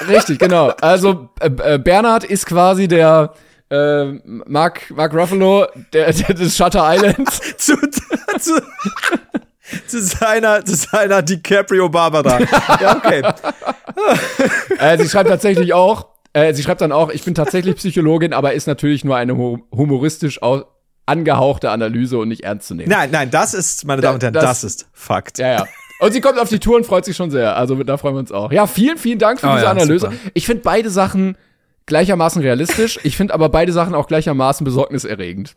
Richtig, genau. Also äh, Bernhard ist quasi der äh, Mark, Mark Ruffalo der, der, des Shutter Islands. zu, zu, zu seiner, zu seiner DiCaprio-Barbara. Ja, okay. äh, sie schreibt tatsächlich auch, äh, sie schreibt dann auch, ich bin tatsächlich Psychologin, aber ist natürlich nur eine humoristisch aus angehauchte Analyse und nicht ernst zu nehmen. Nein, nein, das ist, meine Damen und Herren, das, das ist Fakt. Ja, ja. Und sie kommt auf die Tour und freut sich schon sehr. Also da freuen wir uns auch. Ja, vielen, vielen Dank für oh, diese ja, Analyse. Super. Ich finde beide Sachen gleichermaßen realistisch. Ich finde aber beide Sachen auch gleichermaßen besorgniserregend.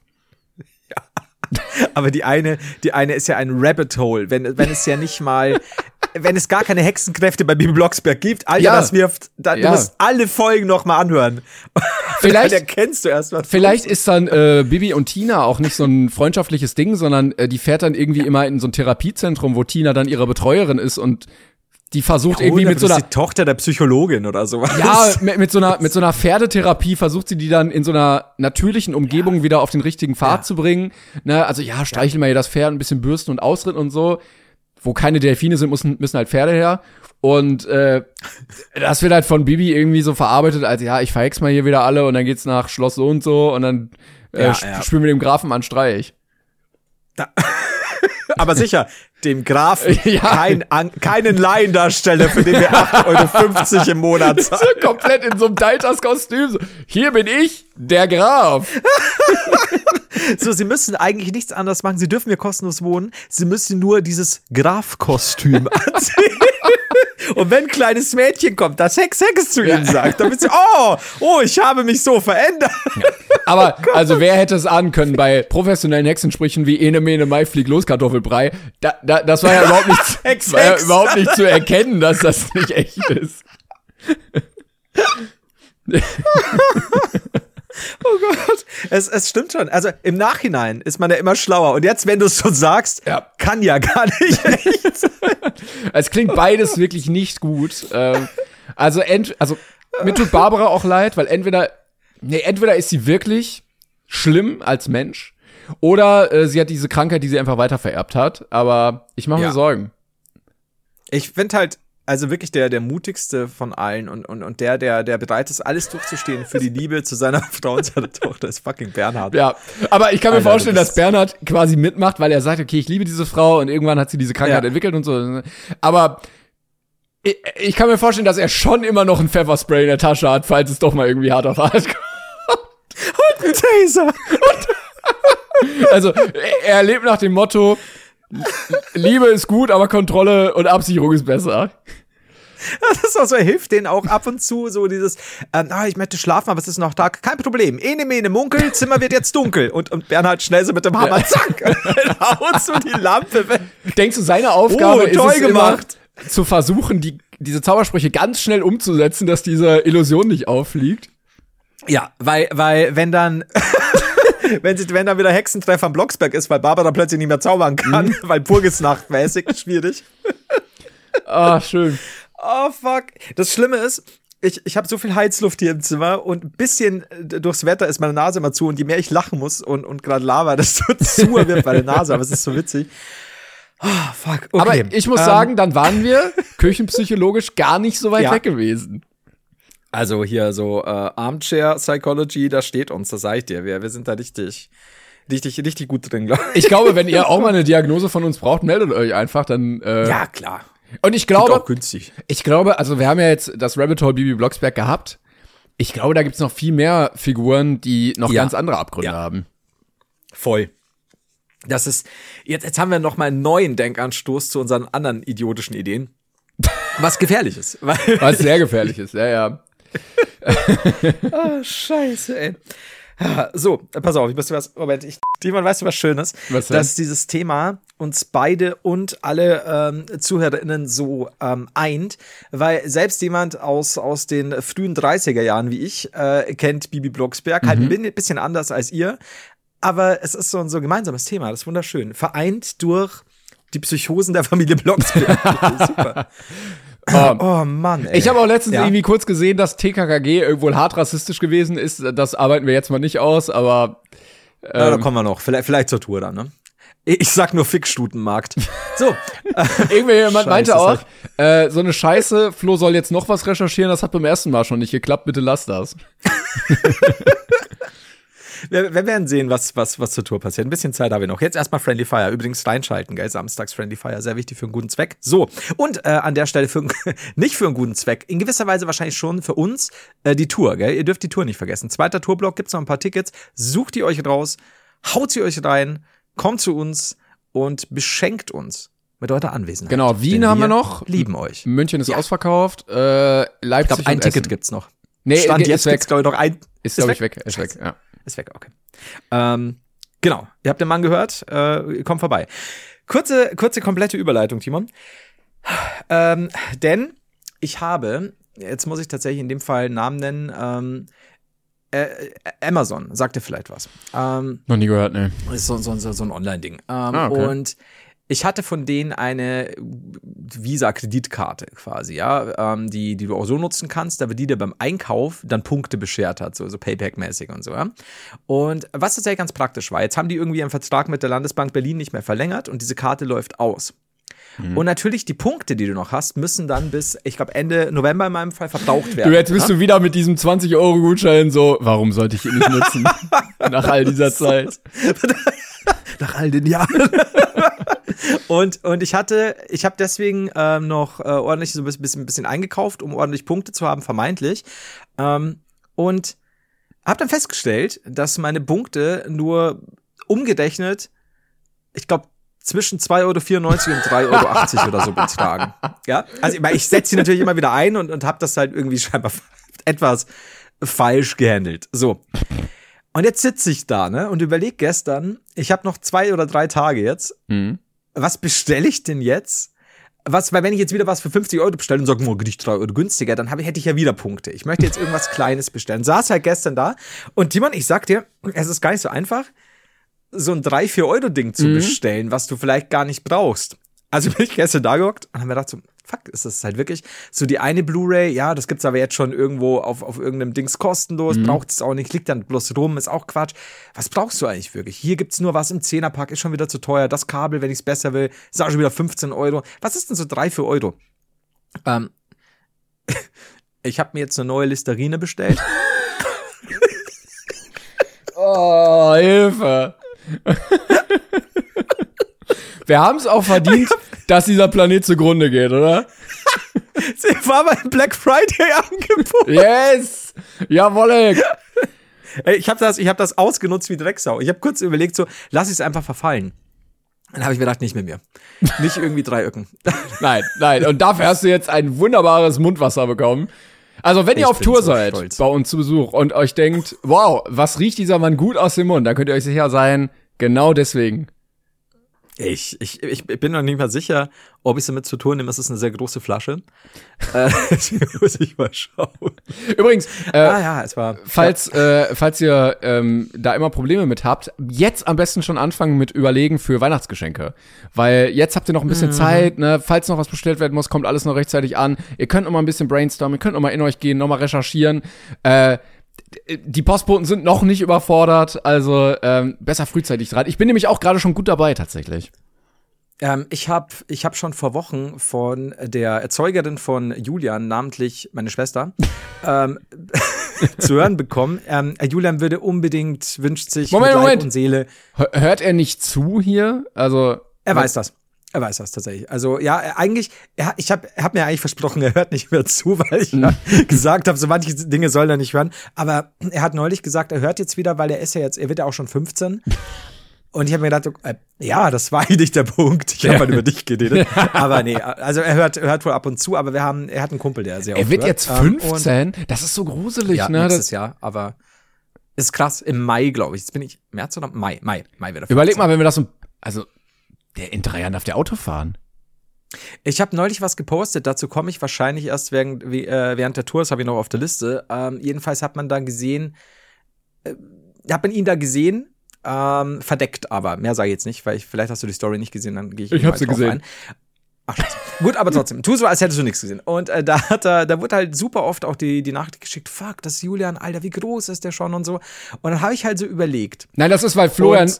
Ja. Aber die eine, die eine ist ja ein Rabbit Hole. Wenn, wenn es ja nicht mal, wenn es gar keine Hexenkräfte bei Bibi Blocksberg gibt, Alter, ja. das wirft, da, ja. du musst alle Folgen nochmal anhören. Vielleicht erkennst du erst was. Vielleicht ist dann äh, Bibi und Tina auch nicht so ein freundschaftliches Ding, sondern äh, die fährt dann irgendwie ja. immer in so ein Therapiezentrum, wo Tina dann ihre Betreuerin ist und die versucht ja, irgendwie mit so einer die Tochter der Psychologin oder sowas. Ja, mit, mit so einer mit so einer Pferdetherapie versucht sie die dann in so einer natürlichen Umgebung ja. wieder auf den richtigen Pfad ja. zu bringen. Ne, also ja, streichel ja. mal hier das Pferd, ein bisschen bürsten und ausritten und so. Wo keine Delfine sind, müssen, müssen halt Pferde her. Und äh, das wird halt von Bibi irgendwie so verarbeitet, als ja, ich verhex mal hier wieder alle und dann geht's nach Schloss so und so und dann äh, ja, ja. spielen wir dem Grafen an Streich. Da. Aber sicher, dem Grafen ja. kein, an, keinen Laiendarsteller, für den wir acht Euro fünfzig im Monat zahlen. So komplett in so einem Deiters-Kostüm. So, hier bin ich, der Graf. So, sie müssen eigentlich nichts anderes machen. Sie dürfen hier kostenlos wohnen. Sie müssen nur dieses Graf-Kostüm anziehen. Und wenn ein kleines Mädchen kommt, das Hex Hex zu ihnen ja. sagt, dann wird sie, oh, oh, ich habe mich so verändert. Ja. Aber, oh also wer hätte es ahnen können bei professionellen Hexensprüchen wie Ene, Mene, Mai, flieg los, Kartoffelbrei, da, da, das war ja überhaupt nicht, Hex, war Hex. Ja überhaupt nicht zu erkennen, dass das nicht echt ist. Oh Gott, es, es stimmt schon. Also im Nachhinein ist man ja immer schlauer. Und jetzt, wenn du es schon sagst, ja. kann ja gar nicht echt sein. Es klingt beides wirklich nicht gut. Ähm, also, ent- also mir tut Barbara auch leid, weil entweder nee, entweder ist sie wirklich schlimm als Mensch oder äh, sie hat diese Krankheit, die sie einfach weiter vererbt hat. Aber ich mache ja. mir Sorgen. Ich finde halt also wirklich der, der mutigste von allen und, und, und der, der, der bereit ist, alles durchzustehen für die Liebe zu seiner Frau und seiner Tochter ist fucking Bernhard. Ja, aber ich kann mir Alter, vorstellen, dass Bernhard quasi mitmacht, weil er sagt, okay, ich liebe diese Frau und irgendwann hat sie diese Krankheit ja. entwickelt und so. Aber ich, ich kann mir vorstellen, dass er schon immer noch ein Pfefferspray in der Tasche hat, falls es doch mal irgendwie hart auf hart kommt. Und einen Taser. Und also, er lebt nach dem Motto, Liebe ist gut, aber Kontrolle und Absicherung ist besser. Das ist auch so, er hilft denen auch ab und zu so dieses, ähm, ah, ich möchte schlafen, aber es ist noch Tag. Kein Problem. Ene, mene, munkel, Zimmer wird jetzt dunkel. Und, und Bernhard schnell so mit dem Hammer, zack, dann haut so die Lampe weg. Denkst du, seine Aufgabe oh, ist es gemacht. Immer, zu versuchen, die, diese Zaubersprüche ganz schnell umzusetzen, dass diese Illusion nicht auffliegt? Ja, weil, weil, wenn dann... Wenn, sie, wenn dann wieder Hexentreffer am Blocksberg ist, weil Barbara plötzlich nicht mehr zaubern kann, mhm. weil Purgisnachtmäßig schwierig. Ah, oh, schön. Oh, fuck. Das Schlimme ist, ich, ich habe so viel Heizluft hier im Zimmer und ein bisschen durchs Wetter ist meine Nase immer zu und je mehr ich lachen muss und, und gerade laber, desto zuer wird meine Nase, aber es ist so witzig. Oh, fuck. Okay. Aber ich muss ähm, sagen, dann waren wir küchenpsychologisch gar nicht so weit ja. weg gewesen. Also hier so äh, Armchair Psychology, da steht uns, das sag ich dir. Wir, wir sind da richtig, richtig, richtig gut drin, glaube ich. Ich glaube, wenn ihr auch mal eine Diagnose von uns braucht, meldet euch einfach, dann äh ja, klar. Und ich glaube, auch günstig. Ich glaube, also wir haben ja jetzt das Rabbit Hole Bibi Blocksberg gehabt. Ich glaube, da gibt's noch viel mehr Figuren, die noch ja. ganz andere Abgründe ja. haben. Voll. Das ist, jetzt, jetzt haben wir noch mal einen neuen Denkanstoß zu unseren anderen idiotischen Ideen. Was gefährlich ist. Was sehr gefährlich ist, ja, ja. Oh, scheiße, ey. So, pass auf, ich muss was, Moment, ich, Timon, weißt du was Schönes? Was denn? Dass dieses Thema uns beide und alle ähm, ZuhörerInnen so ähm, eint, weil selbst jemand aus aus den frühen dreißiger Jahren wie ich äh, kennt Bibi Blocksberg, mhm. halt ein bisschen anders als ihr, aber es ist so ein so gemeinsames Thema, das ist wunderschön. Vereint durch die Psychosen der Familie Blocksberg. Super. Oh, oh Mann, ey. Ich habe auch letztens ja. irgendwie kurz gesehen, dass T K K G wohl hart rassistisch gewesen ist. Das arbeiten wir jetzt mal nicht aus, aber ähm. Na, da kommen wir noch. Vielleicht, vielleicht zur Tour dann, ne? Ich sag nur Fickstutenmarkt. So. Irgendwie jemand meinte auch, äh, so eine Scheiße, Flo soll jetzt noch was recherchieren, das hat beim ersten Mal schon nicht geklappt, bitte lass das. Wir, wir werden sehen, was, was, was zur Tour passiert. Ein bisschen Zeit haben wir noch. Jetzt erstmal Friendly Fire. Übrigens reinschalten, gell? Samstags Friendly Fire. Sehr wichtig für einen guten Zweck. So. Und äh, an der Stelle für, nicht für einen guten Zweck. In gewisser Weise wahrscheinlich schon für uns äh, die Tour, gell? Ihr dürft die Tour nicht vergessen. Zweiter Tourblock, gibt's noch ein paar Tickets. Sucht die euch raus. Haut sie euch rein. Kommt zu uns und beschenkt uns mit eurer Anwesenheit. Genau. Wien Denn haben wir noch. Lieben euch. München ist ja. ausverkauft. Äh, Leipzig. Ich glaube, ein Ticket Essen. Gibt's noch. Nee, Stand ist jetzt weg. Gibt's, glaub ich, noch ein. Ist, ist glaube ich, weg. Ist Scheiße. weg, ja. Ist weg, okay. Ähm, genau, ihr habt den Mann gehört, äh, kommt vorbei. Kurze, kurze, komplette Überleitung, Timon. Ähm, denn ich habe, jetzt muss ich tatsächlich in dem Fall Namen nennen, ähm, äh, Amazon, sagt ihr vielleicht was. Ähm, Noch nie gehört, ne. Ist so, so, so, so ein Online-Ding. Ähm, ah, okay. Und ich hatte von denen eine Visa-Kreditkarte quasi, ja, ähm, die, die du auch so nutzen kannst, aber die dir beim Einkauf dann Punkte beschert hat, so, so Payback-mäßig und so, ja. Und was tatsächlich ganz praktisch war, jetzt haben die irgendwie einen Vertrag mit der Landesbank Berlin nicht mehr verlängert und diese Karte läuft aus. Mhm. Und natürlich die Punkte, die du noch hast, müssen dann bis, ich glaube, Ende November in meinem Fall verbraucht werden. Du, jetzt bist ja? du wieder mit diesem zwanzig-Euro-Gutschein so, warum sollte ich ihn nicht nutzen? Nach all dieser Zeit. Nach all den Jahren. Und, und ich hatte, ich habe deswegen ähm, noch äh, ordentlich so ein bisschen, bisschen eingekauft, um ordentlich Punkte zu haben, vermeintlich. Ähm, und habe dann festgestellt, dass meine Punkte nur umgerechnet, ich glaube, zwischen zwei Euro vierundneunzig und drei Euro achtzig oder so betragen. Ja? Also ich, ich setze sie natürlich immer wieder ein und, und habe das halt irgendwie scheinbar etwas falsch gehandelt. So. Und jetzt sitze ich da, ne, und überlege gestern, ich habe noch zwei oder drei Tage jetzt, mhm. was bestelle ich denn jetzt? Was, weil wenn ich jetzt wieder was für fünfzig Euro bestelle und sage, oh, ich drei Euro günstiger, dann hab, hätte ich ja wieder Punkte. Ich möchte jetzt irgendwas Kleines bestellen. Saß halt gestern da und Timon, ich sag dir, es ist gar nicht so einfach, so ein drei, vier Euro Ding zu mhm. bestellen, was du vielleicht gar nicht brauchst. Also bin ich gestern da gehockt und hab mir gedacht so, fuck, ist das halt wirklich so die eine Blu-ray, ja, das gibt's aber jetzt schon irgendwo auf, auf irgendeinem Dings kostenlos, mhm. braucht es auch nicht, liegt dann bloß rum, ist auch Quatsch. Was brauchst du eigentlich wirklich? Hier gibt's nur was im Zehnerpack, ist schon wieder zu teuer, das Kabel, wenn ich's besser will, ist auch schon wieder fünfzehn Euro. Was ist denn so drei, vier Euro? Ähm, ich habe mir jetzt eine neue Listerine bestellt. Oh, Hilfe. Wir haben es auch verdient, dass dieser Planet zugrunde geht, oder? Sie war beim Black Friday Angebot. Yes! Jawolle! Ey, ich habe das, ich hab das ausgenutzt wie Drecksau. Ich habe kurz überlegt, so, lass ich es einfach verfallen. Dann habe ich mir gedacht, nicht mit mir. Nicht irgendwie drei Öcken. Nein, nein. Und dafür hast du jetzt ein wunderbares Mundwasser bekommen. Also, wenn ihr ich auf Tour so seid, stolz. Bei uns zu Besuch und euch denkt, wow, was riecht dieser Mann gut aus dem Mund, dann könnt ihr euch sicher sein, genau deswegen. Ich, ich, ich bin noch nicht mal sicher, ob ich es damit zu tun nehme. Es ist eine sehr große Flasche. Äh, muss ich mal schauen. Übrigens, äh, ah, ja, es war, falls, ja. äh, falls ihr ähm, da immer Probleme mit habt, jetzt am besten schon anfangen mit Überlegen für Weihnachtsgeschenke. Weil jetzt habt ihr noch ein bisschen mhm. Zeit, ne? Falls noch was bestellt werden muss, kommt alles noch rechtzeitig an. Ihr könnt noch mal ein bisschen brainstormen, ihr könnt noch mal in euch gehen, noch mal recherchieren. Äh, Die Postboten sind noch nicht überfordert, also ähm, besser frühzeitig dran. Ich bin nämlich auch gerade schon gut dabei, tatsächlich. Ähm, ich habe ich hab schon vor Wochen von der Erzeugerin von Julian, namentlich meine Schwester, ähm, zu hören bekommen. Ähm, Julian würde unbedingt, wünscht sich Moment, Moment. und Seele. Hört er nicht zu hier? Also er weiß das. Er weiß das tatsächlich. Also ja, eigentlich, ja, ich habe hab mir eigentlich versprochen, er hört nicht mehr zu, weil ich ja gesagt habe, so manche Dinge soll er nicht hören. Aber er hat neulich gesagt, er hört jetzt wieder, weil er ist ja jetzt, er wird ja auch schon fünfzehn. Und ich habe mir gedacht, äh, ja, das war eigentlich der Punkt. Ich habe mal über dich geredet. Aber nee, also er hört, hört wohl ab und zu, aber wir haben, er hat einen Kumpel, der sehr oft hört. Er wird jetzt fünfzehn? Ähm, das ist so gruselig, ja, ne? Nächstes das Jahr, aber ist krass. Im Mai, glaube ich. Jetzt bin ich März oder Mai? Mai, Mai wird er fünfzehn. Überleg mal, wenn wir das um, also der in drei Jahren darf der Auto fahren. Ich habe neulich was gepostet, dazu komme ich wahrscheinlich erst während, äh, während der Tour, das habe ich noch auf der Liste. Ähm, jedenfalls hat man da gesehen, äh, hat man ihn da gesehen, ähm, verdeckt aber. Mehr sage ich jetzt nicht, weil ich, vielleicht hast du die Story nicht gesehen, dann gehe ich Ich habe sie gesehen. Ein. Ach, scheiße. Gut, aber trotzdem, tu so, als hättest du nichts gesehen. Und äh, da hat er, da wurde halt super oft auch die, die Nachricht geschickt, fuck, das ist Julian, Alter, wie groß ist der schon und so. Und dann habe ich halt so überlegt. Nein, das ist, weil Florian... Und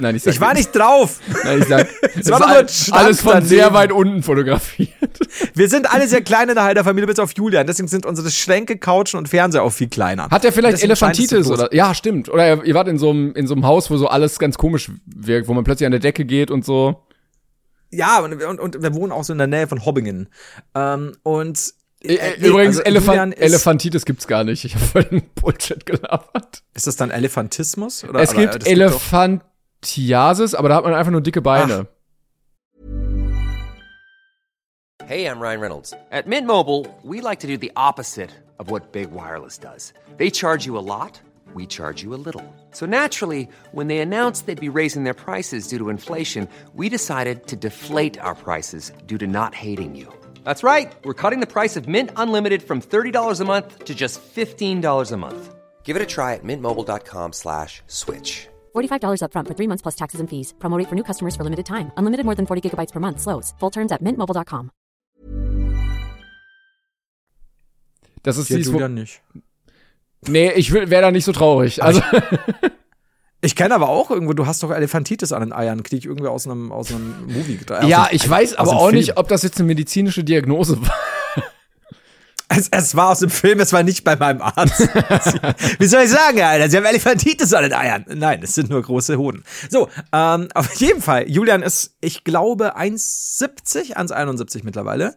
Nein, ich, sag ich war nicht drauf. Nein, ich sag, es war all, alles von daneben. Sehr weit unten fotografiert. Wir sind alle sehr klein in der Haider Familie bis auf Julian. Deswegen sind unsere Schränke, Couchen und Fernseher auch viel kleiner. Hat er vielleicht deswegen Elefantitis oder? Ja, stimmt. Oder ihr wart in so einem in so einem Haus, wo so alles ganz komisch wirkt, wo man plötzlich an der Decke geht und so. Ja, und und, und wir wohnen auch so in der Nähe von Hobbingen. Ähm, und Äh, äh, übrigens, also Elefant, Elefantitis gibt's gar nicht. Ich habe voll den Bullshit gelabert. Ist das dann Elefantismus? Oder, es gibt Elefant Tiasis, aber da hat man einfach nur dicke Beine. Ach. Hey, I'm Ryan Reynolds. At Mint Mobile, we like to do the opposite of what Big Wireless does. They charge you a lot, we charge you a little. So naturally, when they announced they'd be raising their prices due to inflation, we decided to deflate our prices due to not hating you. That's right. We're cutting the price of Mint Unlimited from thirty dollars a month to just fifteen dollars a month. Give it a try at mintmobile.com slash switch. forty-five dollars up front for three months plus taxes and fees. Promo rate for new customers for limited time. Unlimited more than forty gigabytes per month slows. Full terms at mint mobile dot com. Das ist dies, wo- nicht. Nee, ich wäre da nicht so traurig. Also ich kenne aber auch irgendwo, du hast doch Elefantitis an den Eiern, krieg ich irgendwie aus einem aus einem Movie. Ja, einem, ich weiß aber auch Film. Nicht, ob das jetzt eine medizinische Diagnose war. Es, es war aus dem Film, es war nicht bei meinem Arzt. Wie soll ich sagen, Alter? Sie haben Elefantitis an den Eiern. Nein, es sind nur große Hoden. So, ähm, auf jeden Fall. Julian ist, ich glaube, eins siebzig, eins einundsiebzig mittlerweile.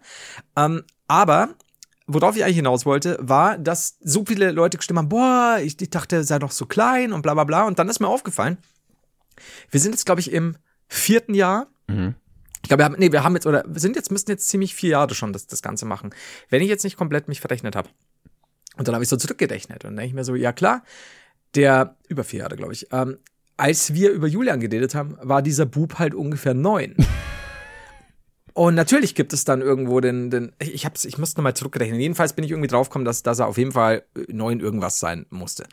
Ähm, aber worauf ich eigentlich hinaus wollte, war, dass so viele Leute gestimmt haben, boah, ich, ich dachte, er sei doch so klein und bla bla bla. Und dann ist mir aufgefallen, wir sind jetzt, glaube ich, im vierten Jahr. Mhm. Ich glaube, wir haben, nee, wir haben jetzt, oder sind jetzt, müssen jetzt ziemlich vier Jahre schon das, das Ganze machen. Wenn ich jetzt nicht komplett mich verrechnet habe. Und dann habe ich so zurückgerechnet. Und dann denke ich mir so, ja klar, der, über vier Jahre, glaube ich, ähm, als wir über Julian geredet haben, war dieser Bub halt ungefähr neun. Und natürlich gibt es dann irgendwo den, den ich hab's, ich muss nochmal zurückrechnen. Jedenfalls bin ich irgendwie draufgekommen, dass, dass er auf jeden Fall neun irgendwas sein musste.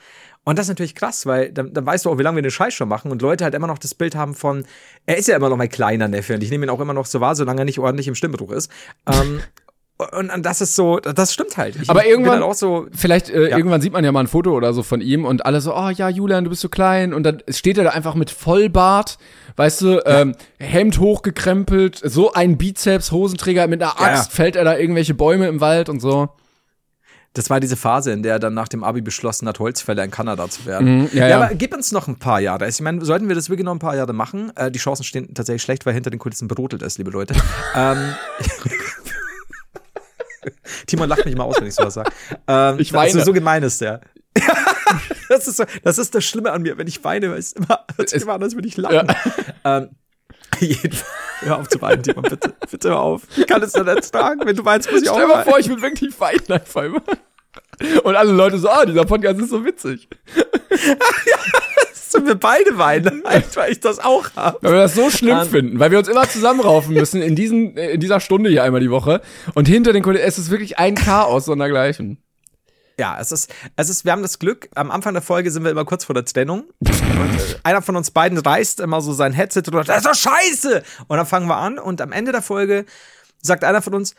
Und das ist natürlich krass, weil dann, dann weißt du auch, wie lange wir den Scheiß schon machen und Leute halt immer noch das Bild haben von, er ist ja immer noch mein kleiner Neffe und ich nehme ihn auch immer noch so wahr, solange er nicht ordentlich im Stimmbruch ist. ähm, und, und das ist so, das stimmt halt. Ich Aber irgendwann, auch so, vielleicht äh, ja. irgendwann sieht man ja mal ein Foto oder so von ihm und alle so, oh ja, Julian, du bist so klein. Und dann steht er da einfach mit Vollbart, weißt du, ähm, Hemd hochgekrempelt, so ein Bizeps, Hosenträger, mit einer Axt ja. fällt er da irgendwelche Bäume im Wald und so. Das war diese Phase, in der er dann nach dem Abi beschlossen hat, Holzfäller in Kanada zu werden. Mm, ja, ja, ja, aber gib uns noch ein paar Jahre. Ich meine, sollten wir das wirklich noch ein paar Jahre machen? Äh, die Chancen stehen tatsächlich schlecht, weil hinter den Kulissen brodelt es, liebe Leute. ähm, Timo lacht mich mal aus, wenn ich sowas sage. Ähm, ich weine. Also, so gemein ist der. das, ist so, das ist das Schlimme an mir, wenn ich weine, weil es immer, es immer anders würde ich lachen. Ja. Ähm, hör auf zu weinen, Timo, bitte. Bitte hör auf. Ich kann es dann ertragen. Wenn du weinst, muss ich auch weinen. Stell dir mal vor, ich will wirklich weinen einfach immer. Und alle Leute so, ah, oh, dieser Podcast ist so witzig. Wir beide weinen, weil ich das auch habe. Weil wir das so schlimm um, finden, weil wir uns immer zusammenraufen müssen in diesen in dieser Stunde hier einmal die Woche und hinter den Kulissen, es ist wirklich ein Chaos sondergleichen. Ja, es ist, es ist, wir haben das Glück, am Anfang der Folge sind wir immer kurz vor der Trennung und einer von uns beiden reißt immer so sein Headset und sagt, das ist doch scheiße! Und dann fangen wir an und am Ende der Folge sagt einer von uns,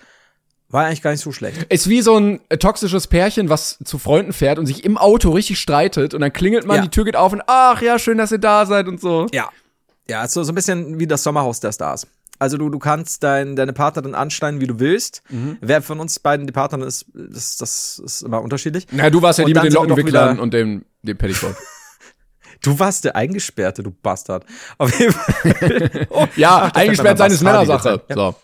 war eigentlich gar nicht so schlecht. Ist wie so ein toxisches Pärchen, was zu Freunden fährt und sich im Auto richtig streitet und dann klingelt man, ja. die Tür geht auf und ach ja, schön, dass ihr da seid und so. Ja. Ja, ist so, so ein bisschen wie das Sommerhaus der Stars. Also du, du kannst dein, deine Partnerin anschneiden, wie du willst. Mhm. Wer von uns beiden die Partnerin ist, das, das ist immer unterschiedlich. Na, du warst ja und die mit den Lockenwicklern und dem, dem Petticoat. Du warst der Eingesperrte, du Bastard. Auf jeden Fall. Oh, ja, eingesperrt sein ist Männersache. So.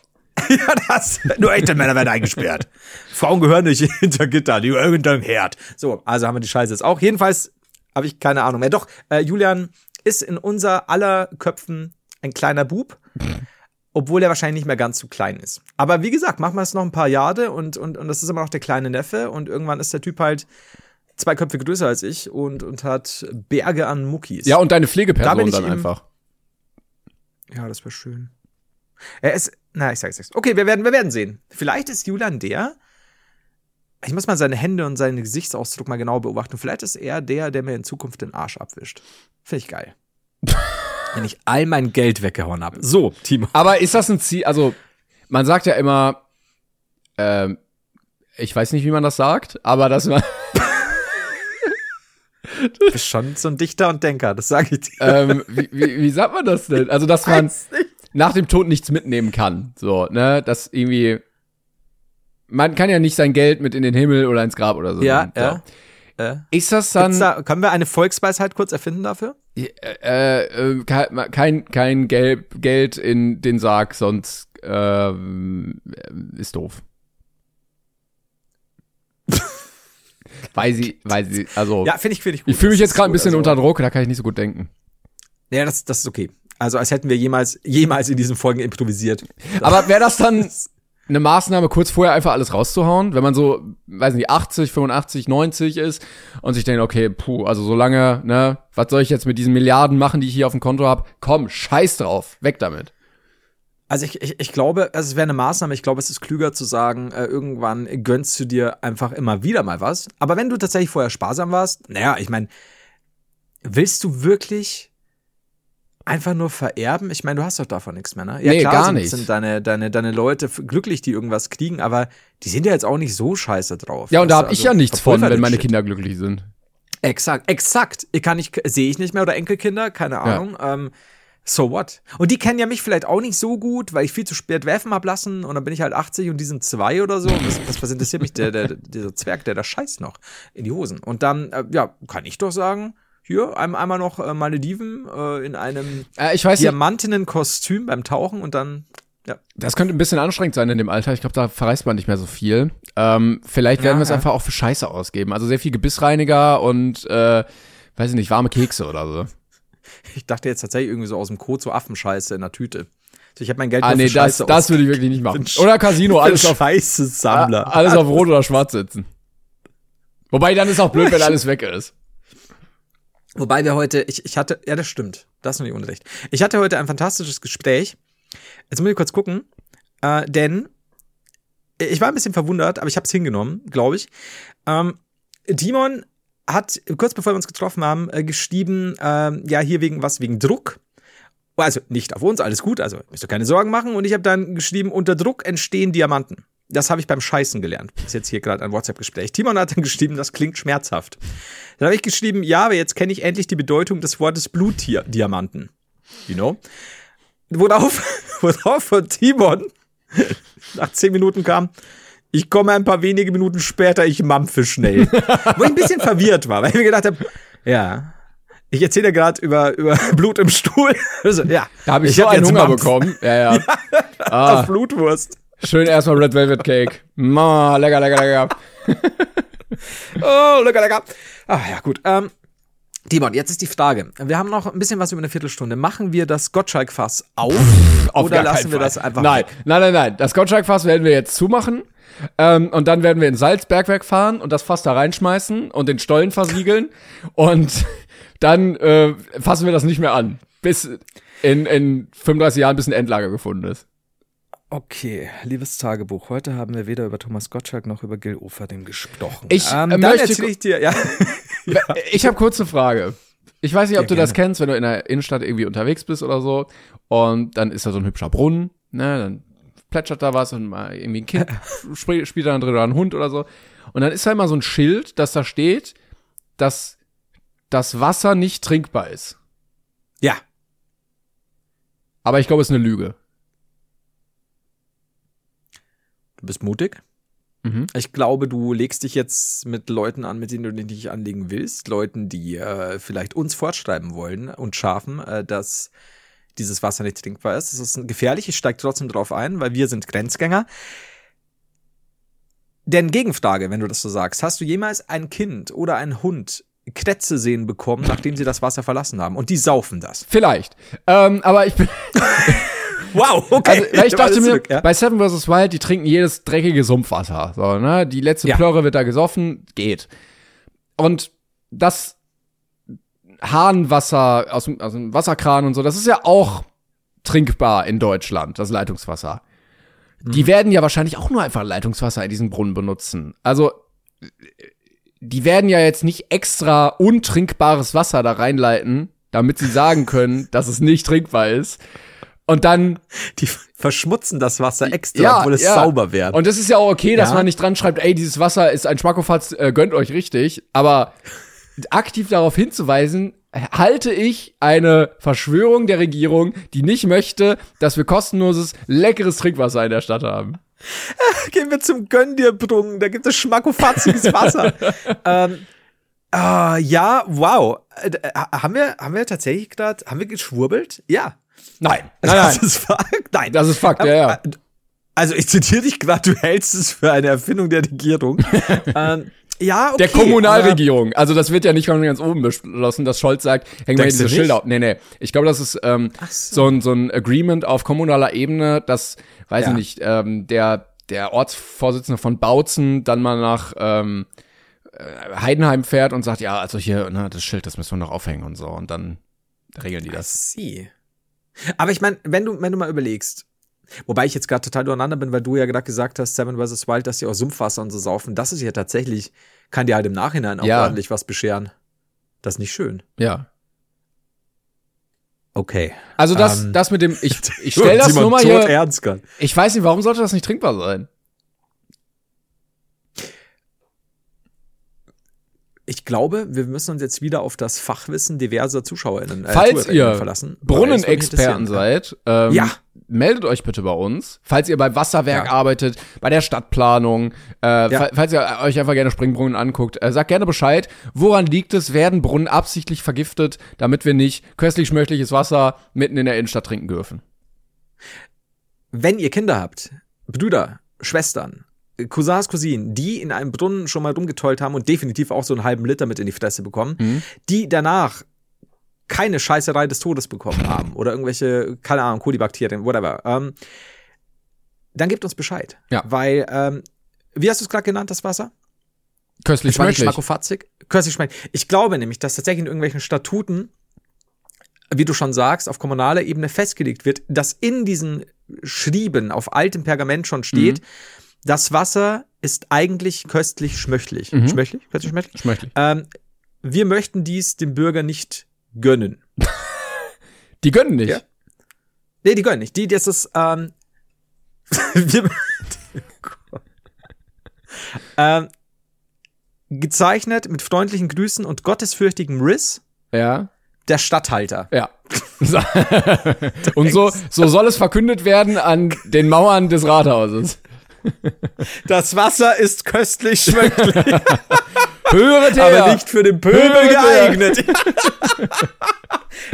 Ja, das. Nur echte Männer werden eingesperrt. Frauen gehören nicht hinter Gitter, die irgendeinem Herd. So, also haben wir die Scheiße jetzt auch. Jedenfalls habe ich keine Ahnung mehr. Doch, äh, Julian ist in unser aller Köpfen ein kleiner Bub. Obwohl er wahrscheinlich nicht mehr ganz so klein ist. Aber wie gesagt, machen wir es noch ein paar Jahre und, und, und das ist immer noch der kleine Neffe. Und irgendwann ist der Typ halt zwei Köpfe größer als ich und, und hat Berge an Muckis. Ja, und deine Pflegeperson da dann einfach. Ja, das wäre schön. Er ist, na, ich sag's jetzt. Okay, wir werden, wir werden sehen. Vielleicht ist Julian der, ich muss mal seine Hände und seinen Gesichtsausdruck mal genau beobachten. Vielleicht ist er der, der mir in Zukunft den Arsch abwischt. Finde ich geil. Wenn ich all mein Geld weggehauen habe. So, Timo. Aber ist das ein Ziel? Also, man sagt ja immer, ähm, ich weiß nicht, wie man das sagt, aber dass man. Du bist schon so ein Dichter und Denker, das sage ich dir. Ähm, wie, wie, wie sagt man das denn? Also, dass man nach dem Tod nichts mitnehmen kann. So, ne? Dass irgendwie. Man kann ja nicht sein Geld mit in den Himmel oder ins Grab oder so. Ja, so. ja. Äh. Ist das dann. Da, können wir eine Volksweisheit kurz erfinden dafür? Äh, äh, kein, kein Gelb, Geld in den Sarg, sonst äh, ist doof. weil sie, weil sie, also. Ja, finde ich, finde ich gut. Ich fühle mich jetzt gerade ein bisschen also, unter Druck, da kann ich nicht so gut denken. Ja, das, das ist okay. Also, als hätten wir jemals, jemals in diesen Folgen improvisiert. Aber wäre das dann eine Maßnahme, kurz vorher einfach alles rauszuhauen, wenn man so, weiß nicht, achtzig, fünfundachtzig, neunzig ist und sich denkt, okay, puh, also so lange, ne, was soll ich jetzt mit diesen Milliarden machen, die ich hier auf dem Konto habe? Komm, scheiß drauf, weg damit. Also ich, ich, ich glaube, also es wäre eine Maßnahme, ich glaube, es ist klüger zu sagen, äh, irgendwann gönnst du dir einfach immer wieder mal was. Aber wenn du tatsächlich vorher sparsam warst, naja, ich meine, willst du wirklich einfach nur vererben? Ich meine, du hast doch davon nichts mehr, ne? Ja, nee, klar, gar sind, nicht. sind deine, deine, deine Leute glücklich, die irgendwas kriegen, aber die sind ja jetzt auch nicht so scheiße drauf. Ja, und da hab also, ich ja nichts von, wenn meine Kinder glücklich sind. Exakt, exakt. Ich kann nicht, sehe ich nicht mehr oder Enkelkinder, keine Ahnung. Ja. Ähm, so what? Und die kennen ja mich vielleicht auch nicht so gut, weil ich viel zu spät werfen hab lassen und dann bin ich halt achtzig und die sind zwei oder so. Und das, was interessiert mich, der, der, dieser Zwerg, der da scheißt noch in die Hosen. Und dann, äh, ja, kann ich doch sagen, hier, einmal noch äh, Malediven äh, in einem äh, diamantenen Kostüm beim Tauchen und dann, ja. Das könnte ein bisschen anstrengend sein in dem Alter. Ich glaube, da verreist man nicht mehr so viel. Ähm, vielleicht werden ja, wir es ja. einfach auch für Scheiße ausgeben. Also sehr viel Gebissreiniger und, äh, weiß ich nicht, warme Kekse oder so. Ich dachte jetzt tatsächlich irgendwie so aus dem Kot so Affenscheiße in einer Tüte. Also ich habe mein Geld ah, nur nee, für Scheiße ausgegeben. Das würde ich wirklich nicht machen. Oder Casino, alles auf Scheiße-Sammler. Alles auf Rot oder Schwarz sitzen. Wobei, dann ist auch blöd, wenn alles weg ist. Wobei wir heute, ich, ich hatte, ja, das stimmt, das ist noch nicht unrecht. Ich hatte heute ein fantastisches Gespräch. Jetzt muss ich kurz gucken, äh, denn ich war ein bisschen verwundert, aber ich habe es hingenommen, glaube ich. Ähm, Timon hat, kurz bevor wir uns getroffen haben, äh, geschrieben, äh, ja, hier wegen was, wegen Druck. Also nicht auf uns, alles gut, also müsst ihr keine Sorgen machen. Und ich habe dann geschrieben, unter Druck entstehen Diamanten. Das habe ich beim Scheißen gelernt. Das ist jetzt hier gerade ein WhatsApp-Gespräch. Timon hat dann geschrieben, das klingt schmerzhaft. Dann habe ich geschrieben, ja, aber jetzt kenne ich endlich die Bedeutung des Wortes Blutdiamanten. You know? Worauf, worauf von Timon nach zehn Minuten kam, ich komme ein paar wenige Minuten später, ich mampfe schnell. Wo ich ein bisschen verwirrt war, weil ich mir gedacht habe, ja, ich erzähle ja gerade über, über Blut im Stuhl. Also, ja, da habe ich, ich so hab einen Hunger Mampf. bekommen. Ja, ja. ja ah. Auf Blutwurst. Schön erstmal Red Velvet Cake. Ma, lecker, lecker, lecker. oh, lecker, lecker. Ah, ja, gut. Ähm, Timon, jetzt ist die Frage. Wir haben noch ein bisschen was über eine Viertelstunde. Machen wir das Gottschalk-Fass auf? Pff, auf oder lassen wir Fall. das einfach Nein, weg? nein, nein, nein. Das Gottschalk-Fass werden wir jetzt zumachen. Ähm, und dann werden wir in Salzbergwerk fahren und das Fass da reinschmeißen und den Stollen versiegeln. und dann äh, fassen wir das nicht mehr an. Bis in, in fünfunddreißig Jahren, bis ein Endlager gefunden ist. Okay, liebes Tagebuch, heute haben wir weder über Thomas Gottschalk noch über Gil Oferding gesprochen. Ich ähm, dann möchte erzähl ich dir, ja. ja. Ich habe kurz eine Frage. Ich weiß nicht, ob ja, du gerne. das kennst, wenn du in der Innenstadt irgendwie unterwegs bist oder so und dann ist da so ein hübscher Brunnen, ne, dann plätschert da was und mal irgendwie ein Kind sp- spielt da drin oder ein Hund oder so und dann ist da immer so ein Schild, das da steht, dass das Wasser nicht trinkbar ist. Ja. Aber ich glaube, es ist eine Lüge. Du bist mutig. Mhm. Ich glaube, du legst dich jetzt mit Leuten an, mit denen du dich nicht anlegen willst. Leuten, die äh, vielleicht uns fortschreiben wollen und scharfen, äh, dass dieses Wasser nicht trinkbar ist. Das ist gefährlich. Ich steige trotzdem drauf ein, weil wir sind Grenzgänger. Denn Gegenfrage, wenn du das so sagst, hast du jemals ein Kind oder einen Hund Krätze sehen bekommen, nachdem sie das Wasser verlassen haben? Und die saufen das. Vielleicht. Ähm, aber ich bin... Wow, okay. Also, ich dachte mir, zurück, ja? Bei Seven versus. Wild, die trinken jedes dreckige Sumpfwasser. So, ne? Die letzte ja. Plörre wird da gesoffen, geht. Und das Hahnwasser aus dem, aus dem Wasserkran und so, das ist ja auch trinkbar in Deutschland, das Leitungswasser. Mhm. Die werden ja wahrscheinlich auch nur einfach Leitungswasser in diesen Brunnen benutzen. Also, die werden ja jetzt nicht extra untrinkbares Wasser da reinleiten, damit sie sagen können, dass es nicht trinkbar ist. Und dann... Die verschmutzen das Wasser extra, ja, obwohl es ja. sauber wäre. Und das ist ja auch okay, dass ja. man nicht dran schreibt, ey, dieses Wasser ist ein Schmackofatz, äh, gönnt euch richtig. Aber aktiv darauf hinzuweisen, halte ich eine Verschwörung der Regierung, die nicht möchte, dass wir kostenloses, leckeres Trinkwasser in der Stadt haben. Gehen wir zum Gönn dir Brunnen, da gibt es schmackofatziges Wasser. ähm, äh, ja, wow. Äh, haben wir, haben wir tatsächlich gerade, haben wir geschwurbelt? Ja. Nein, nein, das nein. ist Fakt. Nein, das ist Fakt. Ja, ja. Also ich zitiere dich gerade, du hältst es für eine Erfindung der Regierung. ähm, ja, okay. Der Kommunalregierung. Also das wird ja nicht von ganz oben beschlossen, dass Scholz sagt, hängen wir hier diese Schilder auf. Nee, nee. Ich glaube, das ist ähm, so. so ein so ein Agreement auf kommunaler Ebene, dass, weiß ja. ich nicht, ähm, der der Ortsvorsitzende von Bautzen dann mal nach ähm, Heidenheim fährt und sagt, ja, also hier, na, das Schild, das müssen wir noch aufhängen und so. Und dann regeln die das. Sie. Aber ich meine, wenn du, wenn du mal überlegst, wobei ich jetzt gerade total durcheinander bin, weil du ja gerade gesagt hast, Seven versus. Wild, dass die auch Sumpfwasser und so saufen, das ist ja tatsächlich, kann dir halt im Nachhinein auch ja. ordentlich was bescheren. Das ist nicht schön. Ja. Okay. Also das, ähm, das mit dem, ich, ich stell das nur mal hier, ernst kann. Ich weiß nicht, warum sollte das nicht trinkbar sein? Ich glaube, wir müssen uns jetzt wieder auf das Fachwissen diverser ZuschauerInnen äh, falls ihr verlassen. Brunnenexperten seid, ähm, ja. meldet euch bitte bei uns. Falls ihr beim Wasserwerk ja. arbeitet, bei der Stadtplanung, äh, ja. falls ihr euch einfach gerne Springbrunnen anguckt, äh, sagt gerne Bescheid. Woran liegt es? Werden Brunnen absichtlich vergiftet, damit wir nicht köstlich-schmöchtliches Wasser mitten in der Innenstadt trinken dürfen? Wenn ihr Kinder habt, Brüder, Schwestern, Cousins, Cousinen, die in einem Brunnen schon mal rumgetollt haben und definitiv auch so einen halben Liter mit in die Fresse bekommen, mhm. die danach keine Scheißerei des Todes bekommen haben oder irgendwelche, keine Ahnung, Kolibakterien, whatever, ähm, dann gebt uns Bescheid. Ja. Weil, ähm, wie hast du es gerade genannt, das Wasser? Köstlich schmecklich. Köstlich schmecklich. Ich glaube nämlich, dass tatsächlich in irgendwelchen Statuten, wie du schon sagst, auf kommunaler Ebene festgelegt wird, dass in diesen Schrieben auf altem Pergament schon steht, mhm. das Wasser ist eigentlich köstlich schmöchtlich. Mhm. Schmöchtlich? Köstlich schmöchtlich? Schmöchtlich. Ähm, wir möchten dies dem Bürger nicht gönnen. Die gönnen nicht? Ja. Nee, die gönnen nicht. Die, das ist, ähm, wir, ähm, gezeichnet mit freundlichen Grüßen und gottesfürchtigem Riss. Ja. Der Statthalter. Ja. Und so, so soll es verkündet werden an den Mauern des Rathauses. Das Wasser ist köstlich schmöcklich. Höret her. Aber nicht für den Pöbel geeignet.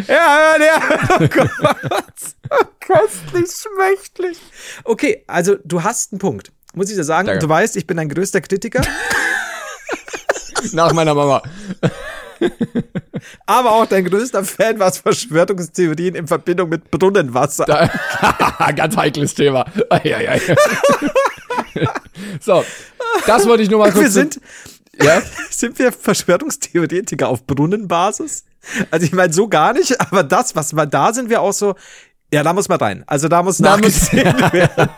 Ja, hört her. Oh Gott. Köstlich schmöcklich. Okay, also du hast einen Punkt. Muss ich dir sagen, danke. Du weißt, ich bin ein größter Kritiker. Nach meiner Mama. Aber auch dein größter Fan, was Verschwörungstheorien in Verbindung mit Brunnenwasser. Da, ganz heikles Thema. Ei, ei, ei. So, das wollte ich nur mal kurz... Wir sind, ja? sind wir Verschwörungstheoretiker auf Brunnenbasis? Also ich meine, so gar nicht, aber das, was man da sind, wir auch so, ja, da muss man rein. Also da muss da nachgesehen muss, werden.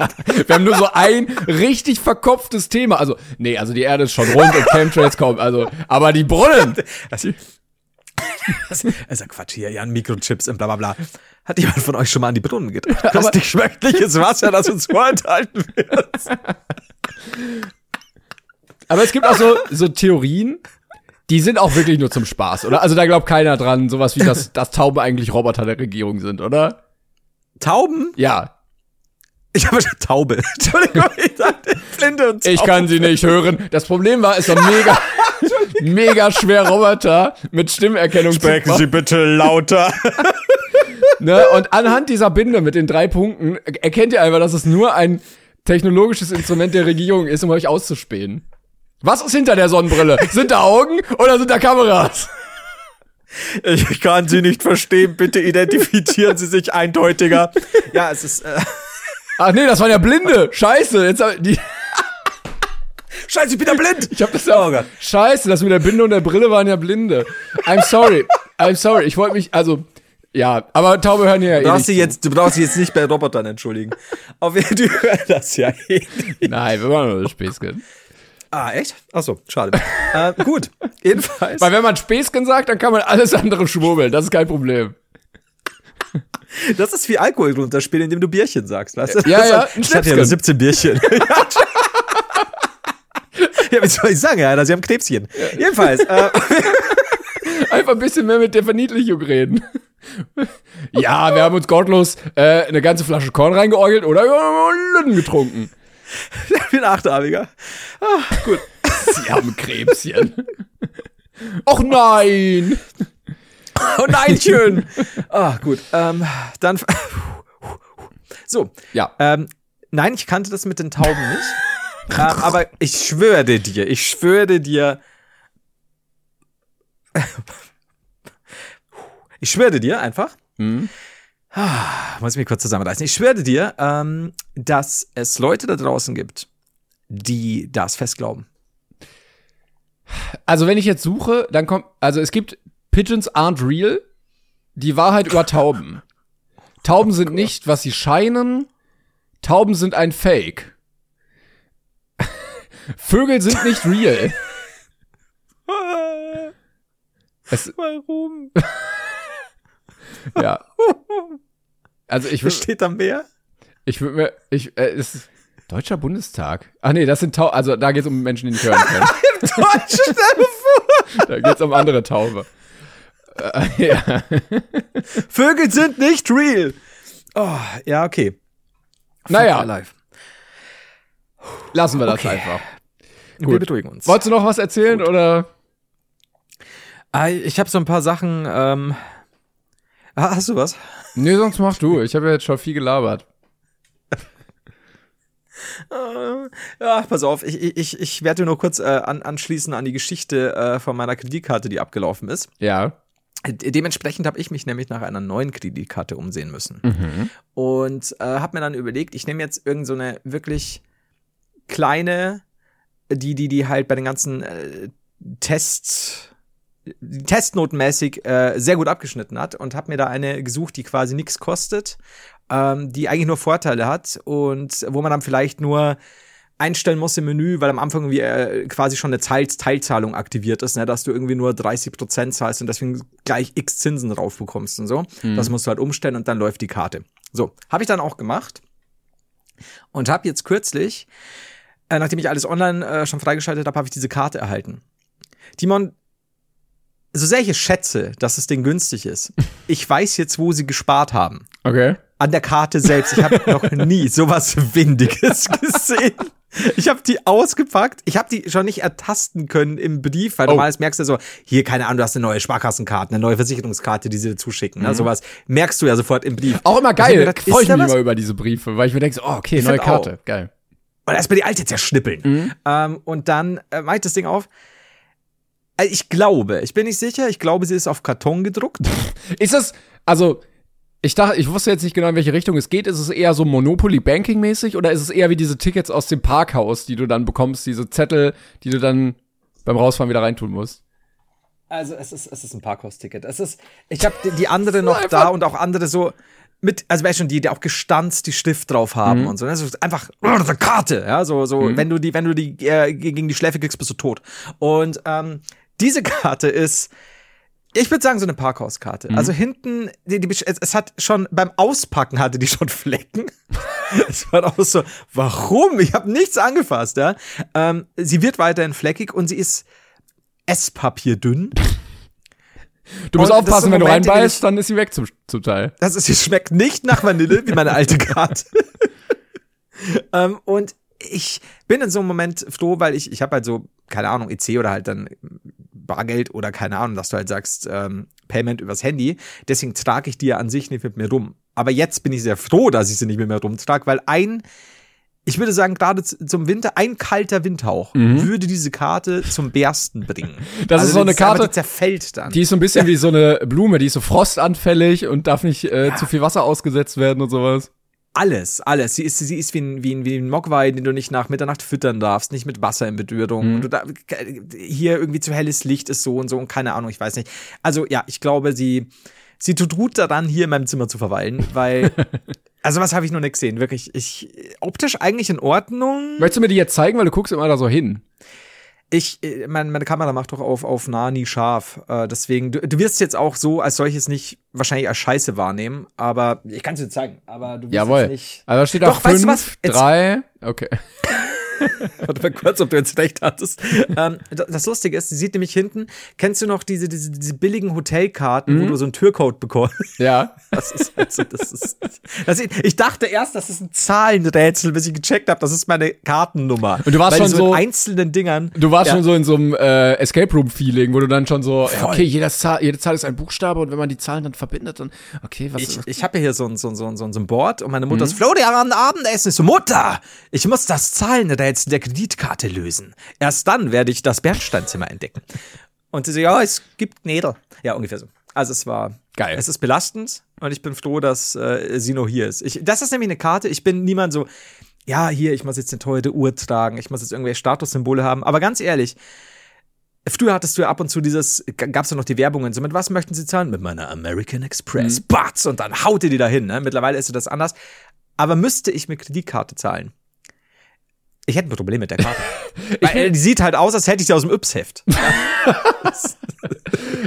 Wir haben nur so ein richtig verkopftes Thema. Also, nee, also die Erde ist schon rund und Chemtrails kommen, also, aber die Brunnen... Das, das ist ja Quatsch hier, ja, Mikrochips und bla bla bla. Hat jemand von euch schon mal an die Brunnen gedacht? Das ist nicht schmeckliches Wasser, das uns vorenthalten wird. Aber es gibt auch so, so Theorien, die sind auch wirklich nur zum Spaß, oder? Also da glaubt keiner dran, sowas wie, dass, dass Tauben eigentlich Roboter der Regierung sind, oder? Tauben? Ja. Ich habe schon Taube. Entschuldigung, ich dachte Flinte und Taube. Ich kann sie nicht hören. Das Problem war, es war mega, mega schwer, Roboter mit Stimmerkennung. Sprechen Sie bitte lauter. Ne? Und anhand dieser Binde mit den drei Punkten erkennt ihr einfach, dass es nur ein technologisches Instrument der Regierung ist, um euch auszuspähen. Was ist hinter der Sonnenbrille? Sind da Augen oder sind da Kameras? Ich kann sie nicht verstehen. Bitte identifizieren Sie sich eindeutiger. Ja, es ist... Äh Ach nee, das waren ja Blinde. Scheiße, jetzt hab die. Scheiße, ich bin ja blind. Ich hab das ja auch. Scheiße, das mit der Binde und der Brille waren ja Blinde. I'm sorry, I'm sorry. Ich wollte mich, also ja, aber Taube hören ja. Du brauchst eh sie jetzt, du brauchst dich jetzt nicht bei Robotern entschuldigen. Auf jeden Fall hören das ja eh nicht. Nein, wir waren nur das Späßchen. Ah, echt? Ach so, schade. äh, gut, jedenfalls. Weil wenn man Späßchen sagt, dann kann man alles andere schwurbeln. Das ist kein Problem. Das ist wie Alkohol runterspielen, indem du Bierchen sagst, weißt du? Ja, das ja. Halt, ich hatte ja nur siebzehn Bierchen. Ja, wie soll ich sagen, ja, sie haben Knebschen. Ja. Jedenfalls. Äh, Einfach ein bisschen mehr mit der Verniedlichung reden. Ja, wir haben uns gottlos äh, eine ganze Flasche Korn reingeorgelt oder Lüden getrunken. Ich bin achtarmiger. Ah, gut. Sie haben Krebschen. Och nein! Oh nein, schön. Ah, gut. Ähm, dann. So. Ja. Ähm, nein, ich kannte das mit den Tauben nicht. äh, aber ich schwöre dir, ich schwöre dir. Ich schwöre dir einfach. Mhm. Ah, muss ich mich kurz zusammenreißen. Ich schwöre dir, ähm, dass es Leute da draußen gibt, die das fest glauben. Also, wenn ich jetzt suche, dann kommt. Also, es gibt. Pigeons aren't real. Die Wahrheit über Tauben. Tauben sind nicht, was sie scheinen. Tauben sind ein Fake. Vögel sind nicht real. Es, Warum? Ja. Also ich würde. Steht da mehr? Ich würde mir. Ich. Äh, ist Deutscher Bundestag. Ach nee, das sind Tauben. Also da geht's um Menschen, die nicht hören können. Im Deutschen Telefon. Da geht's um andere Taube. Ja. Vögel sind nicht real. Oh, ja, okay. Naja. Live. Lassen wir das okay. einfach. Gut. Wir beruhigen uns. Wolltest du noch was erzählen, Gut. oder? Ich habe so ein paar Sachen. Ähm Hast du was? Nee, sonst mach du. Ich habe ja jetzt schon viel gelabert. Ja, pass auf, ich, ich, ich werde dir nur kurz äh, an, anschließen an die Geschichte äh, von meiner Kreditkarte, die abgelaufen ist. Ja. De- dementsprechend habe ich mich nämlich nach einer neuen Kreditkarte umsehen müssen. Mhm. Und äh, habe mir dann überlegt, ich nehme jetzt irgend so eine wirklich kleine, die, die, die halt bei den ganzen äh, Tests, testnotenmäßig äh, sehr gut abgeschnitten hat und habe mir da eine gesucht, die quasi nichts kostet. Die eigentlich nur Vorteile hat und wo man dann vielleicht nur einstellen muss im Menü, weil am Anfang irgendwie äh, quasi schon eine Teil- Teilzahlung aktiviert ist, ne? Dass du irgendwie nur dreißig Prozent zahlst und deswegen gleich x Zinsen drauf bekommst und so. Mhm. Das musst du halt umstellen und dann läuft die Karte. So, habe ich dann auch gemacht und habe jetzt kürzlich, äh, nachdem ich alles online äh, schon freigeschaltet habe, habe ich diese Karte erhalten. Timon, so sehr ich es schätze, dass es denen günstig ist, ich weiß jetzt, wo sie gespart haben. Okay. An der Karte selbst. Ich habe noch nie sowas Windiges gesehen. Ich habe die ausgepackt. Ich habe die schon nicht ertasten können im Brief, weil oh. Normales merkst du so, hier, keine Ahnung, du hast eine neue Sparkassenkarte, eine neue Versicherungskarte, die sie dir zuschicken. Mhm. Ne, sowas merkst du ja sofort im Brief. Auch immer geil. Ich freue mich immer über diese Briefe, weil ich mir denke, so, oh, okay, ich neue Karte. Auch. Geil. Und erstmal die alte zerschnippeln. Mhm. Ähm, und dann äh, mach ich das Ding auf. Also ich glaube, ich bin nicht sicher, ich glaube, sie ist auf Karton gedruckt. Ist das, also, ich dachte, ich wusste jetzt nicht genau, in welche Richtung es geht. Ist es eher so Monopoly-Banking-mäßig oder ist es eher wie diese Tickets aus dem Parkhaus, die du dann bekommst, diese Zettel, die du dann beim Rausfahren wieder reintun musst? Also, es ist, es ist ein Parkhaus-Ticket. Es ist, ich habe die, die andere noch da und auch andere so mit, also weißt schon, die, die auch gestanzt die Stift drauf haben mhm. und so. Das ist einfach eine Karte, ja, so, so, mhm. wenn du die, wenn du die äh, gegen die Schläfe kriegst, bist du tot. Und, ähm, diese Karte ist, ich würde sagen, so eine Parkhauskarte. Mhm. Also hinten, die, die, es, es hat schon, beim Auspacken hatte die schon Flecken. Es war auch so, warum? Ich habe nichts angefasst, ja. Ähm, sie wird weiterhin fleckig und sie ist Esspapierdünn. Du musst und aufpassen, so wenn Momente, du reinbeißt, dann ist sie weg zum, zum Teil. Das ist, sie schmeckt nicht nach Vanille, wie meine alte Karte. um, und ich bin in so einem Moment froh, weil ich, ich habe halt so, keine Ahnung, E C oder halt dann Bargeld oder keine Ahnung, dass du halt sagst, ähm, Payment übers Handy. Deswegen trage ich die ja an sich nicht mit mir rum. Aber jetzt bin ich sehr froh, dass ich sie nicht mit mir rumtrage, weil ein, ich würde sagen, gerade zum Winter, ein kalter Windhauch mhm. würde diese Karte zum Bersten bringen. Das also ist so eine Karte, die zerfällt dann. Die ist so ein bisschen wie so eine Blume, die ist so frostanfällig und darf nicht äh, ja. zu viel Wasser ausgesetzt werden und sowas. Alles, alles. Sie ist, sie ist wie ein, wie ein, wie ein Mogwai, den du nicht nach Mitternacht füttern darfst, nicht mit Wasser in Berührung. Mhm. Du da, hier irgendwie zu helles Licht ist so und so und keine Ahnung, ich weiß nicht. Also ja, ich glaube, sie, sie tut gut daran, hier in meinem Zimmer zu verweilen, weil, also was habe ich noch nicht gesehen, wirklich. Ich, optisch eigentlich in Ordnung. Möchtest du mir die jetzt zeigen, weil du guckst immer da so hin? Ich, meine, meine Kamera macht doch auf, auf nah nie scharf, äh, deswegen, du, du wirst jetzt auch so als solches nicht wahrscheinlich als Scheiße wahrnehmen, aber ich kann es dir zeigen, aber du wirst Jawohl. Jetzt nicht. Also da steht doch, auch fünf, weißt du drei, okay. Warte mal kurz, ob du jetzt recht hattest. ähm, das Lustige ist, sie sieht nämlich hinten, kennst du noch diese, diese, diese billigen Hotelkarten, mhm. wo du so einen Türcode bekommst? Ja. Das ist halt so, das ist, das ist, ich dachte erst, das ist ein Zahlenrätsel, bis ich gecheckt habe, das ist meine Kartennummer. Und du warst Weil schon so in einzelnen Dingern. Du warst ja. schon so in so einem äh, Escape Room-Feeling, wo du dann schon so, Voll. okay, jede Zahl, jede Zahl ist ein Buchstabe und wenn man die Zahlen dann verbindet, dann, okay, was ist das? Ich, ich habe ja hier so ein, so, ein, so, ein, so ein Board und meine Mutter mhm. ist, Florian, Abendessen. Ich so, Mutter, ich muss das Zahlenrätsel der Kreditkarte lösen. Erst dann werde ich das Bernsteinzimmer entdecken. Und sie so, ja, es gibt Gnädel. Ja, ungefähr so. Also es war geil. Es ist belastend und ich bin froh, dass äh, sie noch hier ist. Ich, das ist nämlich eine Karte. Ich bin niemand so, ja, hier, ich muss jetzt eine teure Uhr tragen, ich muss jetzt irgendwelche Statussymbole haben. Aber ganz ehrlich, früher hattest du ja ab und zu dieses, gab's ja noch die Werbungen, so mit was möchten sie zahlen? Mit meiner American Express. Mhm. Batz! Und dann haut ihr die dahin. Ne? Mittlerweile ist das anders. Aber müsste ich mit Kreditkarte zahlen? Ich hätte ein Problem mit der Karte. Weil die sieht halt aus, als hätte ich sie aus dem Yps-Heft.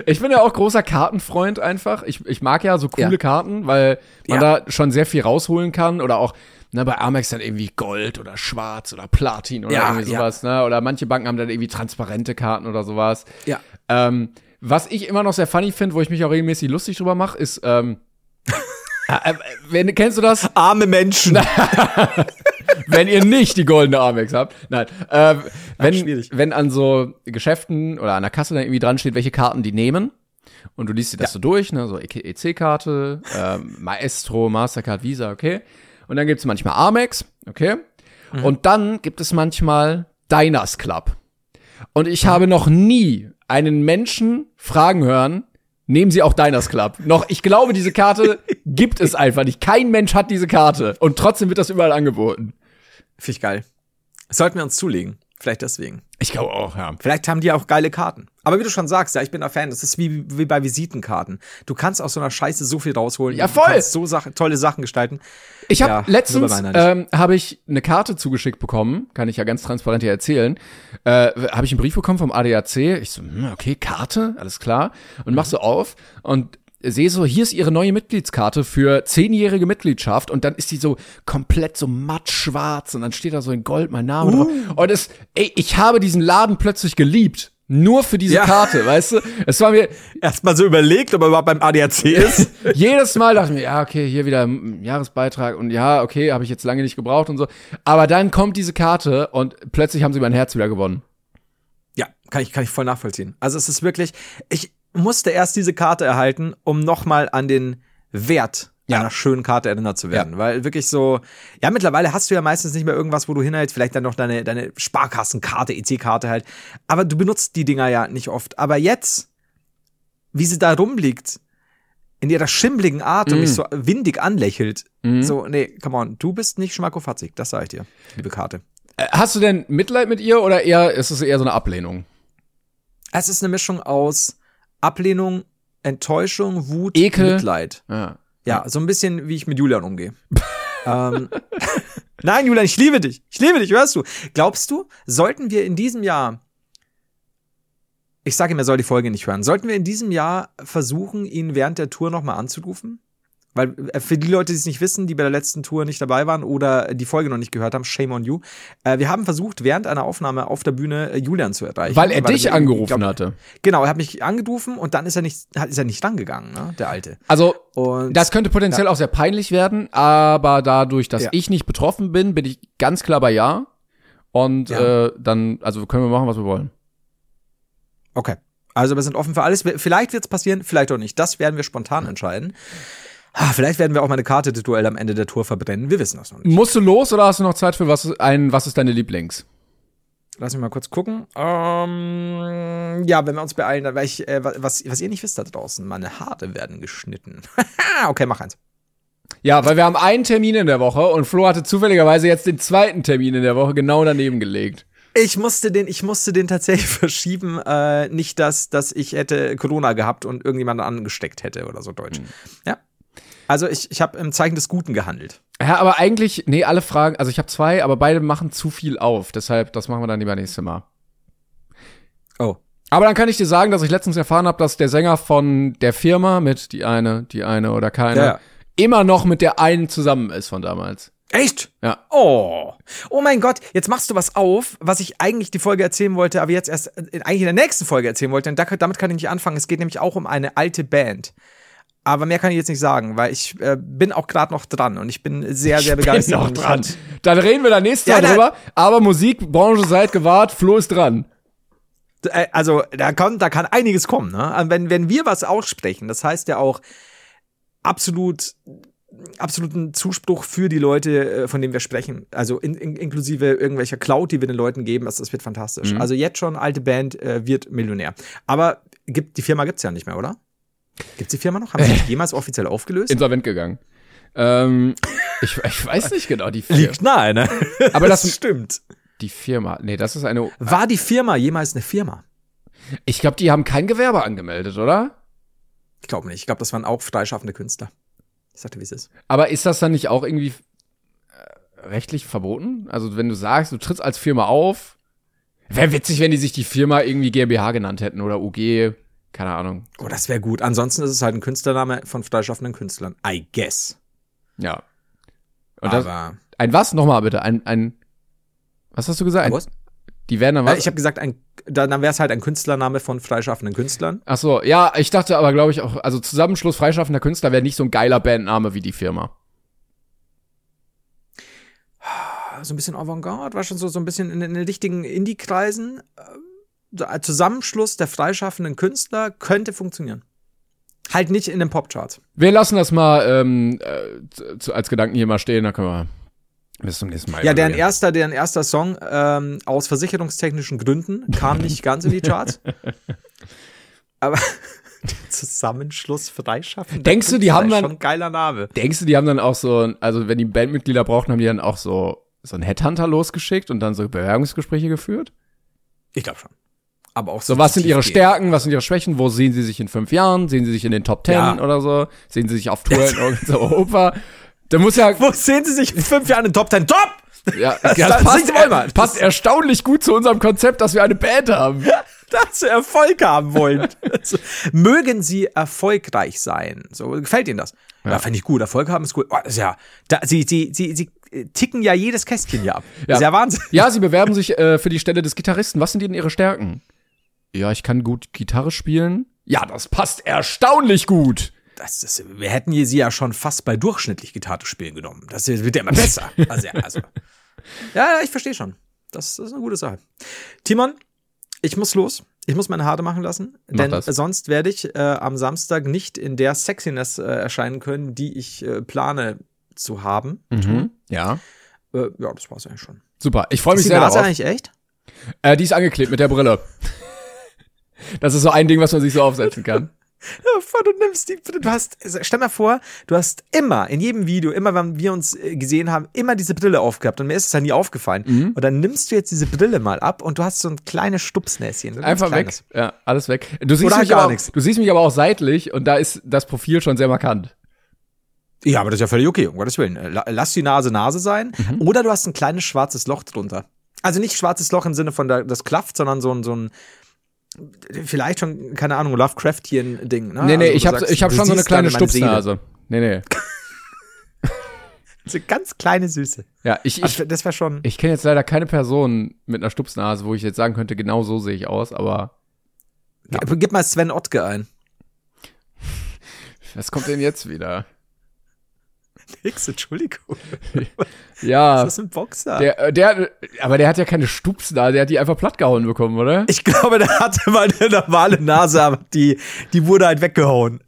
Ich bin ja auch großer Kartenfreund einfach. Ich, ich mag ja so coole ja. Karten, weil man ja. da schon sehr viel rausholen kann. Oder auch ne, bei Amex dann irgendwie Gold oder Schwarz oder Platin oder ja, irgendwie sowas. Ja. Ne? Oder manche Banken haben dann irgendwie transparente Karten oder sowas. Ja. Ähm, was ich immer noch sehr funny finde, wo ich mich auch regelmäßig lustig drüber mache, ist ähm, äh, wenn, kennst du das? Arme Menschen. Wenn ihr nicht die goldene Amex habt. Nein. Äh, wenn, Ach, wenn an so Geschäften oder an der Kasse dann irgendwie dran steht, welche Karten die nehmen. Und du liest dir das ja. so durch, ne? So E C-Karte, äh, Maestro, Mastercard, Visa, okay. Und dann gibt's manchmal Amex, okay. Mhm. Und dann gibt es manchmal Diners Club. Und ich mhm. habe noch nie einen Menschen fragen hören, nehmen Sie auch Diners Club. Noch, ich glaube, diese Karte gibt es einfach nicht. Kein Mensch hat diese Karte. Und trotzdem wird das überall angeboten. Finde ich geil. Sollten wir uns zulegen. Vielleicht deswegen. Ich glaube auch, ja. Vielleicht haben die auch geile Karten. Aber wie du schon sagst, ja, ich bin ein Fan. Das ist wie, wie bei Visitenkarten. Du kannst aus so einer Scheiße so viel rausholen. Ja, voll. Du kannst so Sache, tolle Sachen gestalten. Ich habe ja, letztens ähm, habe ich eine Karte zugeschickt bekommen. Kann ich ja ganz transparent hier erzählen. Äh, habe ich einen Brief bekommen vom A D A C. Ich so, okay, Karte, alles klar. Und mach so auf und sehe so, hier ist ihre neue Mitgliedskarte für zehnjährige Mitgliedschaft und dann ist die so komplett so mattschwarz und dann steht da so in Gold mein Name uh. drauf. Und es, ey, ich habe diesen Laden plötzlich geliebt. Nur für diese ja. Karte, weißt du? Es war mir erstmal so überlegt, ob er überhaupt beim A D A C ist. Jedes Mal dachte ich mir, ja, okay, hier wieder ein Jahresbeitrag und ja, okay, habe ich jetzt lange nicht gebraucht und so. Aber dann kommt diese Karte und plötzlich haben sie mein Herz wieder gewonnen. Ja, kann ich, kann ich voll nachvollziehen. Also es ist wirklich, ich musste erst diese Karte erhalten, um nochmal an den Wert ja. einer schönen Karte erinnert zu werden. Ja. Weil wirklich so, ja, mittlerweile hast du ja meistens nicht mehr irgendwas, wo du hinhältst, vielleicht dann noch deine, deine Sparkassenkarte, E C-Karte halt. Aber du benutzt die Dinger ja nicht oft. Aber jetzt, wie sie da rumliegt, in ihrer schimmligen Art mm. und mich so windig anlächelt, mm. so, nee, come on, du bist nicht schmackofatzig, das sag ich dir, liebe Karte. Hast du denn Mitleid mit ihr oder eher, ist es eher so eine Ablehnung? Es ist eine Mischung aus Ablehnung, Enttäuschung, Wut, Ekel. Mitleid. Ja. ja, so ein bisschen, wie ich mit Julian umgehe. ähm, Nein, Julian, ich liebe dich. Ich liebe dich, hörst du? Glaubst du, sollten wir in diesem Jahr, ich sage ihm, er soll die Folge nicht hören, sollten wir in diesem Jahr versuchen, ihn während der Tour nochmal anzurufen? Weil für die Leute, die es nicht wissen, die bei der letzten Tour nicht dabei waren oder die Folge noch nicht gehört haben, shame on you. Äh, wir haben versucht, während einer Aufnahme auf der Bühne Julian zu erreichen. Weil er weil dich er, angerufen glaub, hatte. Genau, er hat mich angerufen und dann ist er nicht, ist er nicht rangegangen, ne, der Alte. Also, und, das könnte potenziell ja. auch sehr peinlich werden, aber dadurch, dass ja. ich nicht betroffen bin, bin ich ganz klar bei Ja. Und ja. Äh, dann, also können wir machen, was wir wollen. Okay, also wir sind offen für alles. Vielleicht wird es passieren, vielleicht auch nicht. Das werden wir spontan mhm. entscheiden. Ah, vielleicht werden wir auch mal eine Karte des Duell am Ende der Tour verbrennen. Wir wissen das noch nicht. Musst du los oder hast du noch Zeit für was, ein, was ist deine Lieblings? Lass mich mal kurz gucken. Ähm, ja, wenn wir uns beeilen, dann, weil ich, äh, was, was ihr nicht wisst da draußen, meine Haare werden geschnitten. Okay, mach eins. Ja, weil wir haben einen Termin in der Woche und Flo hatte zufälligerweise jetzt den zweiten Termin in der Woche genau daneben gelegt. Ich musste den, ich musste den tatsächlich verschieben, äh, nicht dass, dass ich hätte Corona gehabt und irgendjemanden angesteckt hätte oder so deutsch. Mhm. Ja. Also ich, ich habe im Zeichen des Guten gehandelt. Ja, aber eigentlich, nee, alle Fragen, also ich habe zwei, aber beide machen zu viel auf. Deshalb, das machen wir dann lieber nächstes Mal. Oh. Aber dann kann ich dir sagen, dass ich letztens erfahren habe, dass der Sänger von der Firma mit die eine, die eine oder keine, ja. immer noch mit der einen zusammen ist von damals. Echt? Ja. Oh. Oh mein Gott, jetzt machst du was auf, was ich eigentlich die Folge erzählen wollte, aber jetzt erst eigentlich in der nächsten Folge erzählen wollte. Denn da, damit kann ich nicht anfangen. Es geht nämlich auch um eine alte Band. Aber mehr kann ich jetzt nicht sagen, weil ich äh, bin auch gerade noch dran und ich bin sehr, sehr begeistert. Ich bin noch dran. Dann reden wir da nächstes Mal ja, drüber. Aber Musikbranche, seid gewahrt, Flo ist dran. Also da kann, da kann einiges kommen. Ne? Wenn, wenn wir was aussprechen, das heißt ja auch absolut, absoluten Zuspruch für die Leute, von denen wir sprechen. Also in, in, inklusive irgendwelcher Clout, die wir den Leuten geben. Das, das wird fantastisch. Mhm. Also jetzt schon, alte Band äh, wird Millionär. Aber gibt, die Firma gibt's ja nicht mehr, oder? Gibt's die Firma noch? Haben sie sich jemals offiziell aufgelöst? Insolvent gegangen. Ähm, ich, ich weiß nicht genau, die Firma. Liegt nahe, ne? Aber das, das stimmt. Die Firma, nee, das ist eine... War die Firma jemals eine Firma? Ich glaube, die haben kein Gewerbe angemeldet, oder? Ich glaube nicht. Ich glaube, das waren auch freischaffende Künstler. Ich sagte, wie es ist. Aber ist das dann nicht auch irgendwie rechtlich verboten? Also, wenn du sagst, du trittst als Firma auf, wäre witzig, wenn die sich die Firma irgendwie GmbH genannt hätten oder U G... Keine Ahnung. Oh, das wäre gut. Ansonsten ist es halt ein Künstlername von freischaffenden Künstlern. I guess. Ja. Und das, aber ein was? Nochmal bitte. Ein, ein, was hast du gesagt? Ein, was? Die werden dann was? Ich habe gesagt, ein, dann wäre es halt ein Künstlername von freischaffenden Künstlern. Ach so. Ja, ich dachte aber, glaube ich, auch, also Zusammenschluss freischaffender Künstler wäre nicht so ein geiler Bandname wie die Firma. So ein bisschen Avantgarde, war schon so, so ein bisschen in den richtigen Indie-Kreisen. Zusammenschluss der freischaffenden Künstler könnte funktionieren. Halt nicht in den Popcharts. Wir lassen das mal ähm, äh, zu, als Gedanken hier mal stehen, dann können wir bis zum nächsten Mal. Ja, deren erster, deren erster Song ähm, aus versicherungstechnischen Gründen kam nicht ganz in die Charts. Aber Zusammenschluss freischaffender denkst Künstler, du, die haben dann, schon ein geiler Name. Denkst du, die haben dann auch so, also wenn die Bandmitglieder brauchten, haben die dann auch so, so einen Headhunter losgeschickt und dann so Bewerbungsgespräche geführt? Ich glaube schon. Aber auch so, so was sind ihre gehen. Stärken, was sind ihre Schwächen, wo sehen sie sich in fünf Jahren, sehen sie sich in den Top Ten ja. oder so, sehen sie sich auf Tour in Europa, da muss ja... Wo sehen sie sich in fünf Jahren in den Top Ten? Top! Ja, das, das, das passt, er, passt erstaunlich gut zu unserem Konzept, dass wir eine Band haben. Dass wir Erfolg haben wollen. Mögen sie erfolgreich sein. So, gefällt ihnen das? Ja, ja, fände ich gut, Erfolg haben ist gut. Oh, ist ja, da, sie, sie, sie, sie ticken ja jedes Kästchen hier ab. Ja. Ist ja Wahnsinn. Ja, sie bewerben sich äh, für die Stelle des Gitarristen. Was sind denn ihre Stärken? Ja, ich kann gut Gitarre spielen. Ja, das passt erstaunlich gut. Das ist, wir hätten hier sie ja schon fast bei durchschnittlich Gitarre spielen genommen. Das wird ja immer besser. Also, also. Ja, ich verstehe schon. Das ist eine gute Sache. Timon, ich muss los. Ich muss meine Haare machen lassen. Mach denn das. Sonst werde ich äh, am Samstag nicht in der Sexiness äh, erscheinen können, die ich äh, plane zu haben. Mhm, ja. Äh, ja, das war's eigentlich schon. Super, ich freue mich sehr darauf. Ist die Nase eigentlich echt? Äh, die ist angeklebt mit der Brille. Das ist so ein Ding, was man sich so aufsetzen kann. Ja, du nimmst die, du hast, stell mal vor, du hast immer, in jedem Video, immer wenn wir uns gesehen haben, immer diese Brille aufgehabt und mir ist es ja nie aufgefallen. Mhm. Und dann nimmst du jetzt diese Brille mal ab und du hast so ein kleines Stupsnäschen. Einfach kleines. Weg, ja, alles weg. Du siehst, oder mich gar auch, du siehst mich aber auch seitlich und da ist das Profil schon sehr markant. Ja, aber das ist ja völlig okay, um Gottes Willen. Lass die Nase Nase sein. Mhm. Oder du hast ein kleines schwarzes Loch drunter. Also nicht schwarzes Loch im Sinne von der, das klafft, sondern so ein, so ein vielleicht schon, keine Ahnung, Lovecraftian-Ding, ne? Nee, nee, also, ich hab, sagst, ich hab schon so eine kleine Stupsnase. Nee, nee. So ganz kleine Süße. Ja, ich, ich, das war schon. Ich kenne jetzt leider keine Person mit einer Stupsnase, wo ich jetzt sagen könnte, genau so sehe ich aus, aber. Ja. Gib mal Sven Ottke ein. Was kommt denn jetzt wieder? Nix, Entschuldigung. Ja. Was ist das ein Boxer? Der, der, aber der hat ja keine Stupsnase, der hat die einfach plattgehauen bekommen, oder? Ich glaube, der hatte mal eine normale Nase, aber die, die wurde halt weggehauen.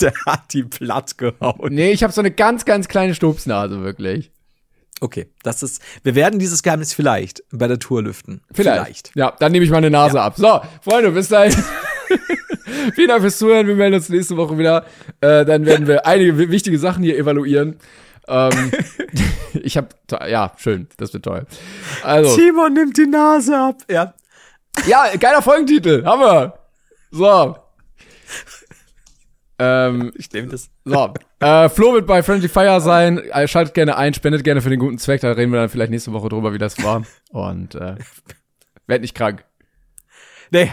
Der hat die plattgehauen. Nee, ich habe so eine ganz, ganz kleine Stupsnase, wirklich. Okay, das ist, wir werden dieses Geheimnis vielleicht bei der Tour lüften. Vielleicht. vielleicht. Ja, dann nehme ich meine Nase ja. ab. So, Freunde, bis dahin. Vielen Dank fürs Zuhören. Wir melden uns nächste Woche wieder. Äh, dann werden wir einige w- wichtige Sachen hier evaluieren. Ähm, ich hab, ja, schön. Das wird toll. Also. Timo nimmt die Nase ab. Ja. Ja, geiler Folgentitel. Haben wir. So. Ähm, ich nehme das. So. Äh, Flo wird bei Friendly Fire sein. Schaltet gerne ein. Spendet gerne für den guten Zweck. Da reden wir dann vielleicht nächste Woche drüber, wie das war. Und, äh, werd nicht krank. Nee,